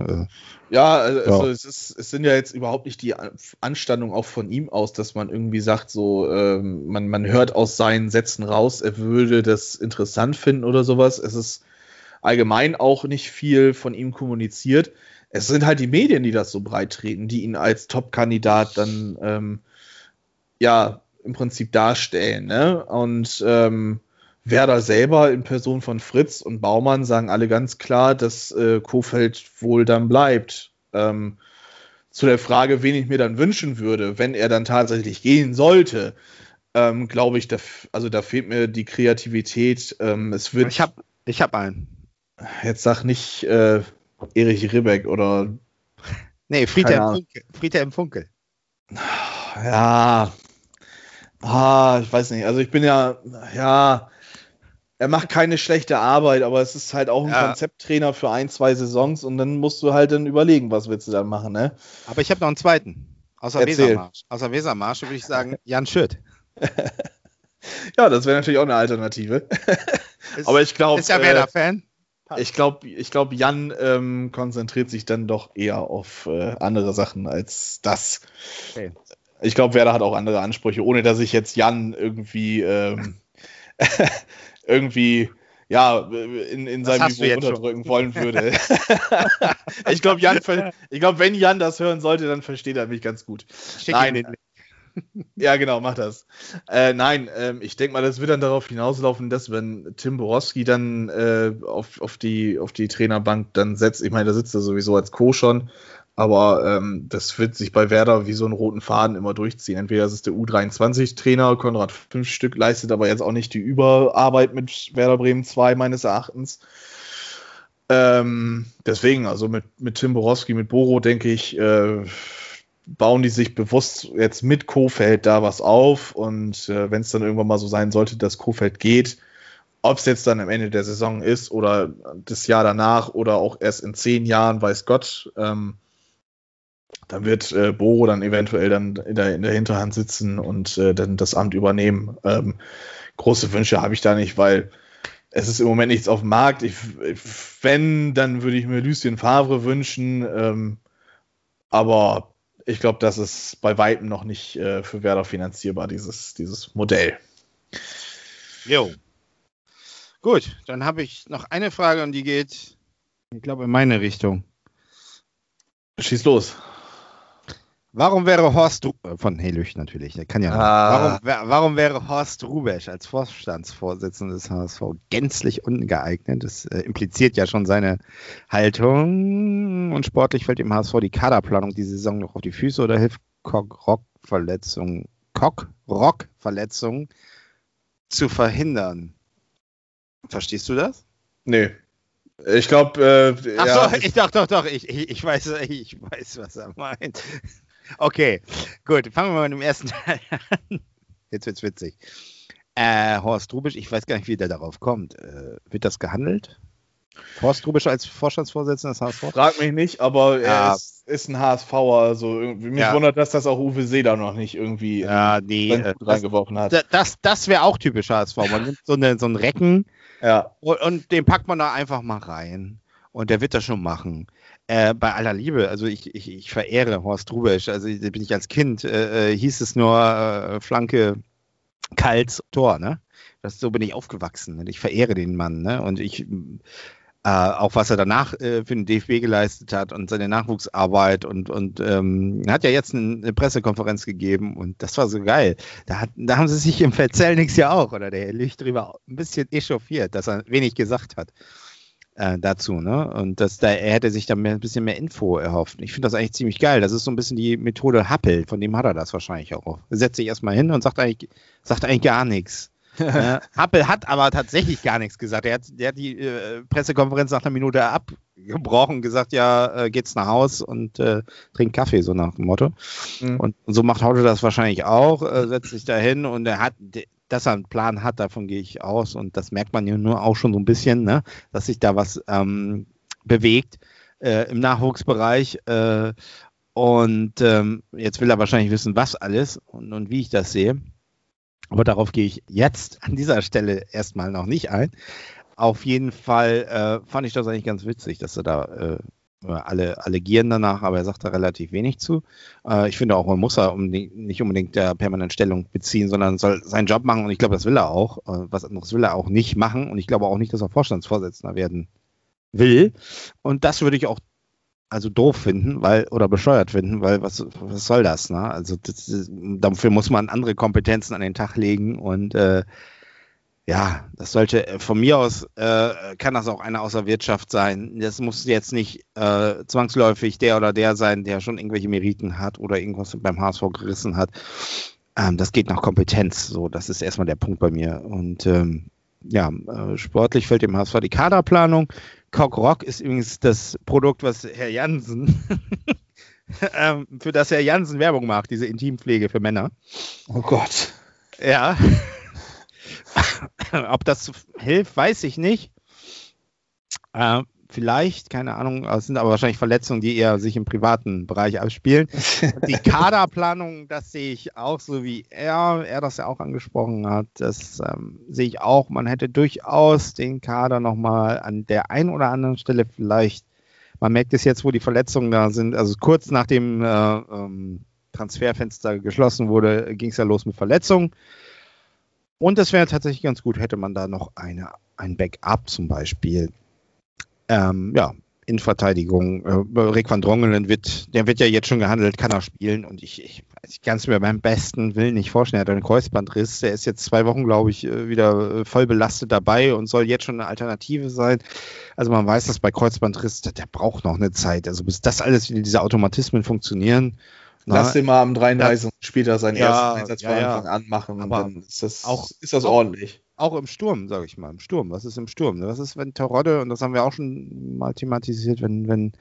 Es sind ja jetzt überhaupt nicht die Anstandungen auch von ihm aus, dass man irgendwie sagt, so man hört aus seinen Sätzen raus, er würde das interessant finden oder sowas. Es ist allgemein auch nicht viel von ihm kommuniziert. Es sind halt die Medien, die das so breit treten, die ihn als Top-Kandidat dann im Prinzip darstellen. Ne? Und Werder selber in Person von Fritz und Baumann sagen alle ganz klar, dass Kohfeldt wohl dann bleibt. Zu der Frage, wen ich mir dann wünschen würde, wenn er dann tatsächlich gehen sollte, glaube ich, da fehlt mir die Kreativität. Ich hab einen. Jetzt sag nicht Erich Ribbeck oder... Nee, Friedhelm Funkel. Ja. Ich weiß nicht. Also ich bin er macht keine schlechte Arbeit, aber es ist halt auch ein Konzepttrainer für 1, 2 Saisons und dann musst du halt dann überlegen, was willst du dann machen, ne? Aber ich habe noch einen zweiten. Außer Wesermarsch würde ich sagen, Jan Schürt. Ja, das wäre natürlich auch eine Alternative. Aber ich glaube... Ist ja Werder-Fan. Ich glaube, Jan konzentriert sich dann doch eher auf andere Sachen als das. Okay. Ich glaube, Werder hat auch andere Ansprüche, ohne dass ich jetzt Jan irgendwie in seinem Niveau unterdrücken wollen würde. Ich glaube, wenn Jan das hören sollte, dann versteht er mich ganz gut. Nein. Ja, genau, mach das. Ich denke mal, das wird dann darauf hinauslaufen, dass wenn Tim Borowski dann auf die Trainerbank dann setzt, ich meine, da sitzt er sowieso als Co schon, aber das wird sich bei Werder wie so einen roten Faden immer durchziehen. Entweder ist es der U23-Trainer, Konrad 5 Stück, leistet aber jetzt auch nicht die Überarbeit mit Werder Bremen 2 meines Erachtens. Deswegen, also mit Tim Borowski, mit Boro, denke ich, bauen die sich bewusst jetzt mit Kohfeldt da was auf und wenn es dann irgendwann mal so sein sollte, dass Kohfeldt geht, ob es jetzt dann am Ende der Saison ist oder das Jahr danach oder auch erst in 10 Jahren, weiß Gott, dann wird Boro dann eventuell dann in der Hinterhand sitzen und dann das Amt übernehmen. Große Wünsche habe ich da nicht, weil es ist im Moment nichts auf dem Markt. Wenn, dann würde ich mir Lucien Favre wünschen, aber ich glaube, das ist bei Weitem noch nicht für Werder finanzierbar, dieses Modell. Jo. Gut, dann habe ich noch eine Frage und die geht, ich glaube, in meine Richtung. Schieß los. Warum wäre Horst von Helüch natürlich, der kann ja noch. Warum wäre Horst Hrubesch als Vorstandsvorsitzender des HSV gänzlich ungeeignet? Das impliziert ja schon seine Haltung. Und sportlich fällt dem HSV die Kaderplanung diese Saison noch auf die Füße oder hilft Kock-Rock-Verletzung zu verhindern? Verstehst du das? Nee. Ich glaube, ich weiß, was er meint. Okay, gut, fangen wir mal mit dem ersten Teil an. Jetzt wird's witzig. Horst Hrubesch, ich weiß gar nicht, wie der darauf kommt. Wird das gehandelt? Horst Hrubesch als Vorstandsvorsitzender des HSV? Frag mich nicht, aber er ist ein HSVer. Also mich wundert, dass das auch Uwe Seeler noch nicht irgendwie reingeworfen hat. Das wäre auch typisch HSV. Man nimmt so einen Recken und den packt man da einfach mal rein. Und der wird das schon machen. Bei aller Liebe, also ich verehre Horst Hrubesch. Also bin ich als Kind, hieß es nur Flanke, Kals, Tor, ne? So bin ich aufgewachsen und ich verehre den Mann, ne? Und ich auch was er danach für den DFB geleistet hat und seine Nachwuchsarbeit und hat ja jetzt eine Pressekonferenz gegeben und das war so geil. Da haben sie sich im Verzell nichts ja auch oder der Licht drüber ein bisschen echauffiert, dass er wenig gesagt hat dazu, ne? Und er hätte sich da ein bisschen mehr Info erhofft. Ich finde das eigentlich ziemlich geil. Das ist so ein bisschen die Methode Happel, von dem hat er das wahrscheinlich auch. Er setzt sich erstmal hin und sagt eigentlich gar nichts. Happel hat aber tatsächlich gar nichts gesagt. Der hat die Pressekonferenz nach einer Minute abgebrochen und gesagt, geht's nach Haus und trinkt Kaffee, so nach dem Motto. Mhm. Und so macht Haute das wahrscheinlich auch, setzt sich da hin und dass er einen Plan hat, davon gehe ich aus und das merkt man ja nur auch schon so ein bisschen, ne? Dass sich da was bewegt im Nachwuchsbereich und jetzt will er wahrscheinlich wissen, was alles und wie ich das sehe. Aber darauf gehe ich jetzt an dieser Stelle erstmal noch nicht ein. Auf jeden Fall fand ich das eigentlich ganz witzig, dass er da alle gieren danach, aber er sagt da relativ wenig zu. Ich finde auch, man muss da nicht unbedingt permanent Stellung beziehen, sondern soll seinen Job machen und ich glaube, das will er auch. Was anderes will er auch nicht machen und ich glaube auch nicht, dass er Vorstandsvorsitzender werden will. Und das würde ich auch doof finden, oder bescheuert finden, weil was soll das, ne? Also dafür muss man andere Kompetenzen an den Tag legen und das sollte von mir aus kann das auch einer aus der Wirtschaft sein. Das muss jetzt nicht zwangsläufig der oder der sein, der schon irgendwelche Meriten hat oder irgendwas beim HSV gerissen hat. Das geht nach Kompetenz. So, das ist erstmal der Punkt bei mir. Und sportlich fällt dem HSV die Kaderplanung. Cockrock ist übrigens das Produkt, was Herr Jansen, für das Herr Jansen Werbung macht, diese Intimpflege für Männer. Oh Gott. Ja. Ob das hilft, weiß ich nicht. Vielleicht, keine Ahnung, es sind aber wahrscheinlich Verletzungen, die eher sich im privaten Bereich abspielen. Die Kaderplanung, das sehe ich auch, so wie er das ja auch angesprochen hat, das sehe ich auch. Man hätte durchaus den Kader nochmal an der einen oder anderen Stelle vielleicht, man merkt es jetzt, wo die Verletzungen da sind, also kurz nach dem Transferfenster geschlossen wurde, ging es ja los mit Verletzungen. Und das wäre tatsächlich ganz gut, hätte man da noch ein Backup zum Beispiel. Innenverteidigung, Rick van Drongelen wird ja jetzt schon gehandelt, kann er spielen und ich kann es mir beim besten Willen nicht vorstellen, er hat einen Kreuzbandriss, der ist jetzt 2 Wochen, glaube ich, wieder voll belastet dabei und soll jetzt schon eine Alternative sein, also man weiß, dass bei Kreuzbandriss, der braucht noch eine Zeit, also bis das alles, diese Automatismen funktionieren. Lass den mal am 33. Spieltag seinen ersten Einsatz von Anfang an machen und dann ist das ordentlich. Auch im Sturm, sage ich mal. Im Sturm. Was ist im Sturm? Was ist, wenn Terodde, und das haben wir auch schon mal thematisiert, wenn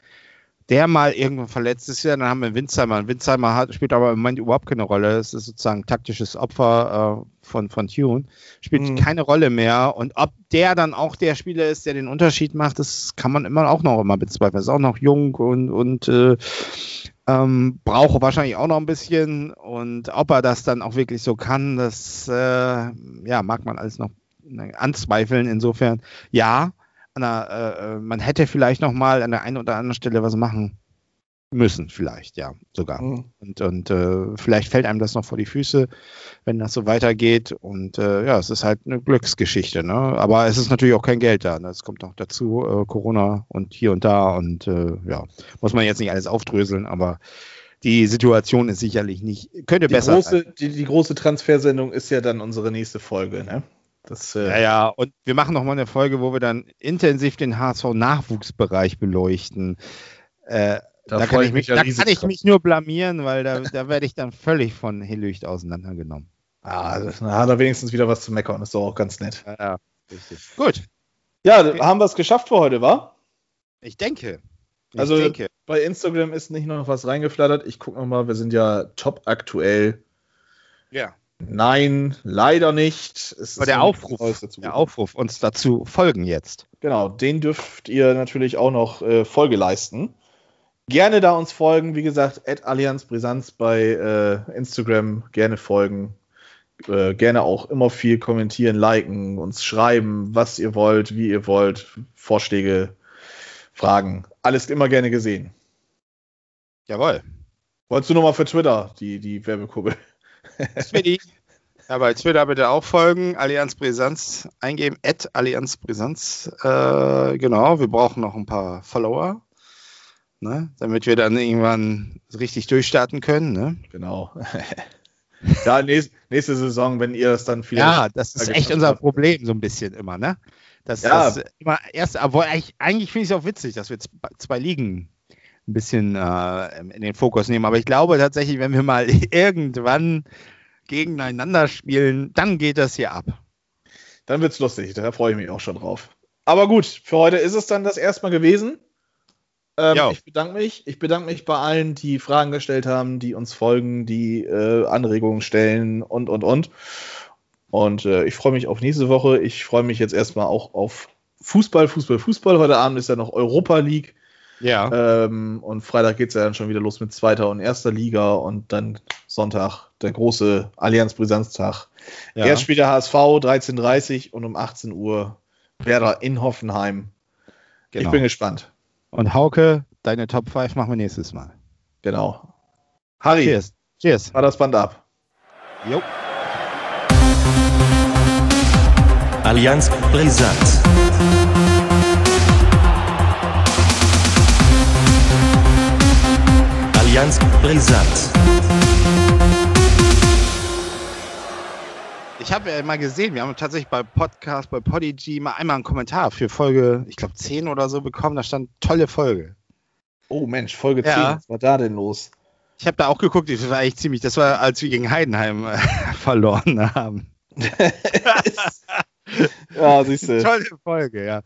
der mal irgendwann verletzt ist, dann haben wir Winzheimer. Und Winzheimer spielt aber im Moment überhaupt keine Rolle. Es ist sozusagen taktisches Opfer von Thioune. Spielt keine Rolle mehr. Und ob der dann auch der Spieler ist, der den Unterschied macht, das kann man immer noch bezweifeln. Das ist auch noch jung und brauche wahrscheinlich auch noch ein bisschen und ob er das dann auch wirklich so kann, das mag man alles noch anzweifeln. Insofern, man hätte vielleicht noch mal an der einen oder anderen Stelle was machen müssen vielleicht, ja, sogar. Und vielleicht fällt einem das noch vor die Füße, wenn das so weitergeht. Und ja, es ist halt eine Glücksgeschichte, ne? Aber es ist natürlich auch kein Geld da. Ne? Es kommt noch dazu, Corona und hier und da. Und ja, muss man jetzt nicht alles aufdröseln, aber die Situation ist sicherlich nicht, könnte besser sein. Die große Transfersendung ist ja dann unsere nächste Folge, ne? Das, ja, und wir machen nochmal eine Folge, wo wir dann intensiv den HSV-Nachwuchsbereich beleuchten. Da kann ich mich nur blamieren, weil da werde ich dann völlig von Hellücht auseinandergenommen. Ah, da hat er wenigstens wieder was zu meckern, das ist doch auch ganz nett. Ja, richtig. Gut. Ja, okay. Haben wir es geschafft für heute, wa? Ich denke. Bei Instagram ist nicht noch was reingeflattert. Ich gucke nochmal, wir sind ja top aktuell. Ja. Nein, leider nicht. Aber der Aufruf, uns dazu folgen jetzt. Genau, den dürft ihr natürlich auch noch Folge leisten. Gerne da uns folgen, wie gesagt, @AllianzBrisanz bei Instagram, gerne folgen, gerne auch immer viel kommentieren, liken, uns schreiben, was ihr wollt, wie ihr wollt, Vorschläge, Fragen, alles immer gerne gesehen. Jawohl. Wolltest du nochmal für Twitter die Werbekuppel? Smitty. Ja, bei Twitter bitte auch folgen, Allianz Brisanz eingeben, @AllianzBrisanz, genau, wir brauchen noch ein paar Follower. Ne? Damit wir dann irgendwann richtig durchstarten können. Ne? Genau. Ja, nächste Saison, wenn ihr das dann vielleicht... Ja, das ist echt unser Problem so ein bisschen immer. Ne? Das immer erst, aber eigentlich finde ich es auch witzig, dass wir zwei Ligen ein bisschen in den Fokus nehmen. Aber ich glaube tatsächlich, wenn wir mal irgendwann gegeneinander spielen, dann geht das hier ab. Dann wird's lustig, da freue ich mich auch schon drauf. Aber gut, für heute ist es dann das erstmal gewesen. Ich bedanke mich bei allen, die Fragen gestellt haben, die uns folgen, die Anregungen stellen und. Und ich freue mich auf nächste Woche. Ich freue mich jetzt erstmal auch auf Fußball. Heute Abend ist ja noch Europa League. Ja. Und Freitag geht es ja dann schon wieder los mit 2. und 1. Liga. Und dann Sonntag der große Allianz Brisanztag. Ja. Erst spielt der HSV 13:30 und um 18 Uhr Werder in Hoffenheim. Genau. Ich bin gespannt. Und Hauke, deine Top 5 machen wir nächstes Mal. Genau. Harry, Cheers. Fahr das Band ab. Jo. Allianz Brisanz. Allianz Brisanz. Ich habe ja mal gesehen, wir haben tatsächlich bei Podigy mal einmal einen Kommentar für Folge, ich glaube 10 oder so bekommen, da stand tolle Folge. Oh Mensch, Folge 10, was war da denn los? Ich habe da auch geguckt, das war als wir gegen Heidenheim verloren haben. Ja, siehst du. Tolle Folge, ja.